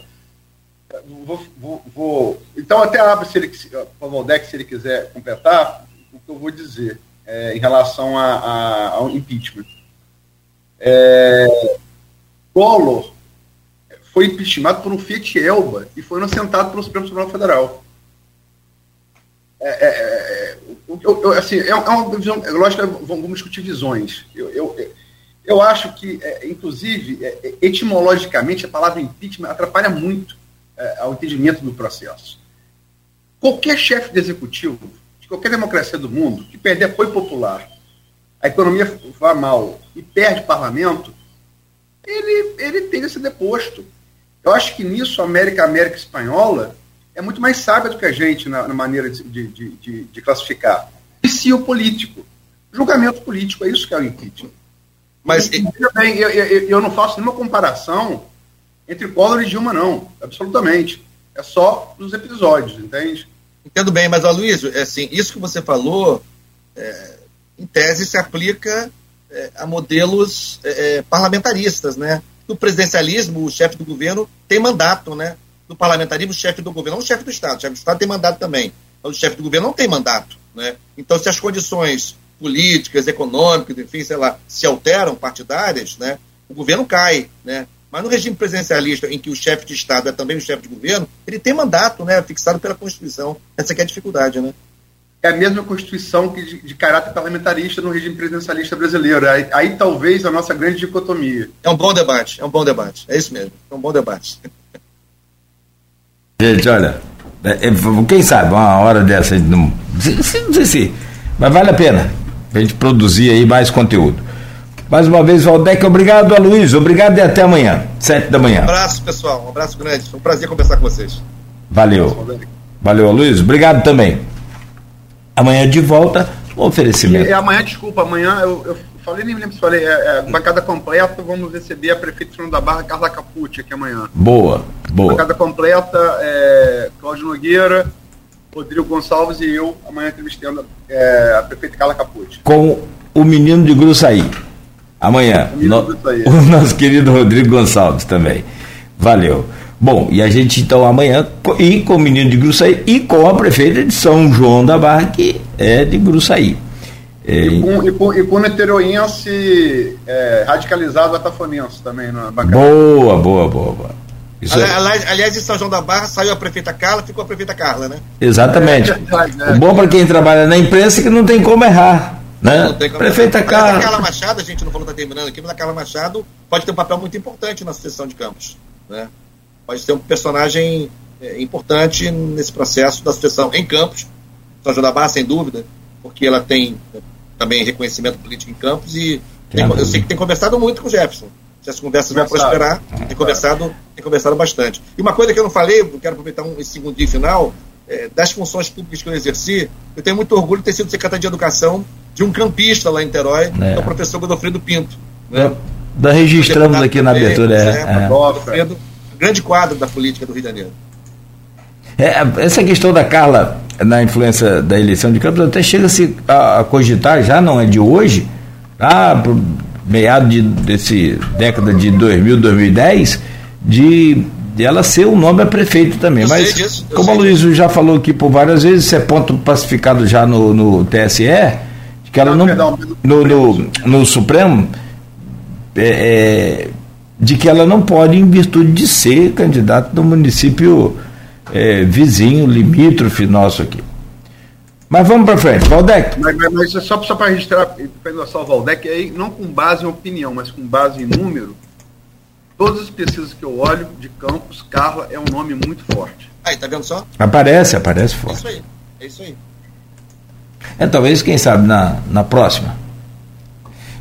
Vou, vou, vou, então, até abre se ele, para o Waldeck, se ele quiser completar, o que eu vou dizer é, em relação a, a, ao impeachment. É, Collor foi impeachmentado por um Fiat Elba e foi inocentado pelo Supremo Tribunal Federal. É, é, é, eu, eu, assim, é uma visão, é lógico, vamos discutir visões. Eu, eu, eu acho que, é, inclusive, é, etimologicamente, a palavra impeachment atrapalha muito é, ao entendimento do processo. Qualquer chefe de executivo, de qualquer democracia do mundo, que perder apoio popular, a economia vai mal e perde parlamento, ele, ele tem que ser deposto. Eu acho que nisso a América, a América espanhola é muito mais sábia do que a gente na, na maneira de, de, de, de classificar. E se o político, julgamento político, é isso que é o impeachment. Mas e, também, eu, eu, eu não faço nenhuma comparação entre Collor e Dilma, não, absolutamente. É só nos episódios, entende? Entendo bem, mas, Aloysio, é assim, isso que você falou... É... em tese, se aplica é, a modelos é, parlamentaristas, né? No presidencialismo, o chefe do governo tem mandato, né? No parlamentarismo, o chefe do governo, não o chefe do Estado, o chefe do Estado tem mandato também, mas o chefe do governo não tem mandato, né? Então, se as condições políticas, econômicas, enfim, sei lá, se alteram, partidárias, né? O governo cai, né? Mas no regime presidencialista, em que o chefe de Estado é também o chefe de governo, ele tem mandato, né? Fixado pela Constituição. Essa que é a dificuldade, né? É a mesma Constituição que de, de caráter parlamentarista no regime presidencialista brasileiro. Aí, aí talvez a nossa grande dicotomia. É um bom debate, é um bom debate. É isso mesmo, é um bom debate. Gente, olha, quem sabe uma hora dessa a gente não... Não sei se... Mas vale a pena a gente produzir aí mais conteúdo. Mais uma vez, Waldeck, obrigado, Aloysio. Obrigado e até amanhã, sete da manhã. Um abraço, pessoal. Um abraço grande. Foi um prazer conversar com vocês. Valeu. Valeu, Aloysio. Obrigado também. Amanhã de volta, o oferecimento. E, e amanhã, desculpa, amanhã eu, eu falei, nem me lembro se falei, é, é, bancada completa, vamos receber a prefeita de Fernando da Barra, Carla Capucci, aqui amanhã. Boa, boa. Bancada completa, é, Cláudio Nogueira, Rodrigo Gonçalves e eu, amanhã entrevistando é, a prefeita Carla Capucci. Com o menino de Gruçaí, amanhã. O, no, Gruçaí. O nosso querido Rodrigo Gonçalves também. Valeu. Bom, e a gente então amanhã e com o menino de Gruçaí e com a prefeita de São João da Barra, que é de Gruçaí. É, e, com, e, com, e com o niteroiense é, radicalizado atafonense também na bancada. Boa, boa, boa, boa. Isso aliás, é... aliás, em São João da Barra saiu a prefeita Carla, ficou a prefeita Carla, né? Exatamente. É verdade, né? O bom para quem trabalha na imprensa é que não tem como errar. Né? Não tem como prefeita errar. Carla. Mas a Carla Machado, a gente não falou, está terminando aqui, mas a Carla Machado pode ter um papel muito importante na sucessão de Campos, né? Pode ser um personagem é, importante nesse processo da sucessão em Campos, São João da Barra, sem dúvida, porque ela tem também reconhecimento político em Campos, e tem, eu sei que tem conversado muito com o Jefferson. Se essa conversa vai prosperar, tem conversado, tem conversado bastante. E uma coisa que eu não falei, eu quero aproveitar um segundinho final, é, das funções públicas que eu exerci, eu tenho muito orgulho de ter sido secretário de Educação de um campista lá em Niterói, que é o professor Godofredo Pinto. Né? Da registramos aqui na abertura. É, é. Godofredo, grande quadro da política do Rio de Janeiro. É, essa questão da Carla na influência da eleição de Campos até chega-se a cogitar, já não é de hoje, lá pro meado de, desse década de dois mil, dois mil e dez, de, de ela ser o nome a prefeito também. Eu Mas disso, como a Luísa já falou aqui por várias vezes, isso é ponto pacificado já no, no T S E, de que ela não, não no, no, no Supremo, é, é, de que ela não pode, em virtude de ser candidata do município É, vizinho, limítrofe nosso aqui. Mas vamos para frente, Waldeck. Mas, mas, mas só, só para registrar, para endossar o Waldeck, aí, não com base em opinião, mas com base em número, todas as pesquisas que eu olho de Campos, Carla é um nome muito forte. Aí, tá vendo só? Aparece, aparece forte. É isso aí, é isso aí. É, talvez, quem sabe, na, na próxima.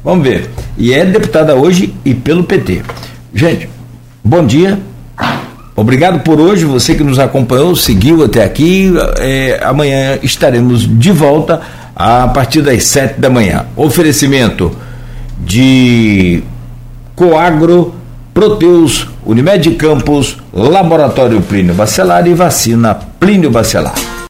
Vamos ver. E é deputada hoje e pelo P T. Gente, bom dia. Obrigado por hoje, você que nos acompanhou, seguiu até aqui. É, amanhã estaremos de volta a partir das sete da manhã. Oferecimento de Coagro, Proteus, Unimed Campos, Laboratório Plínio Bacelar e Vacina Plínio Bacelar.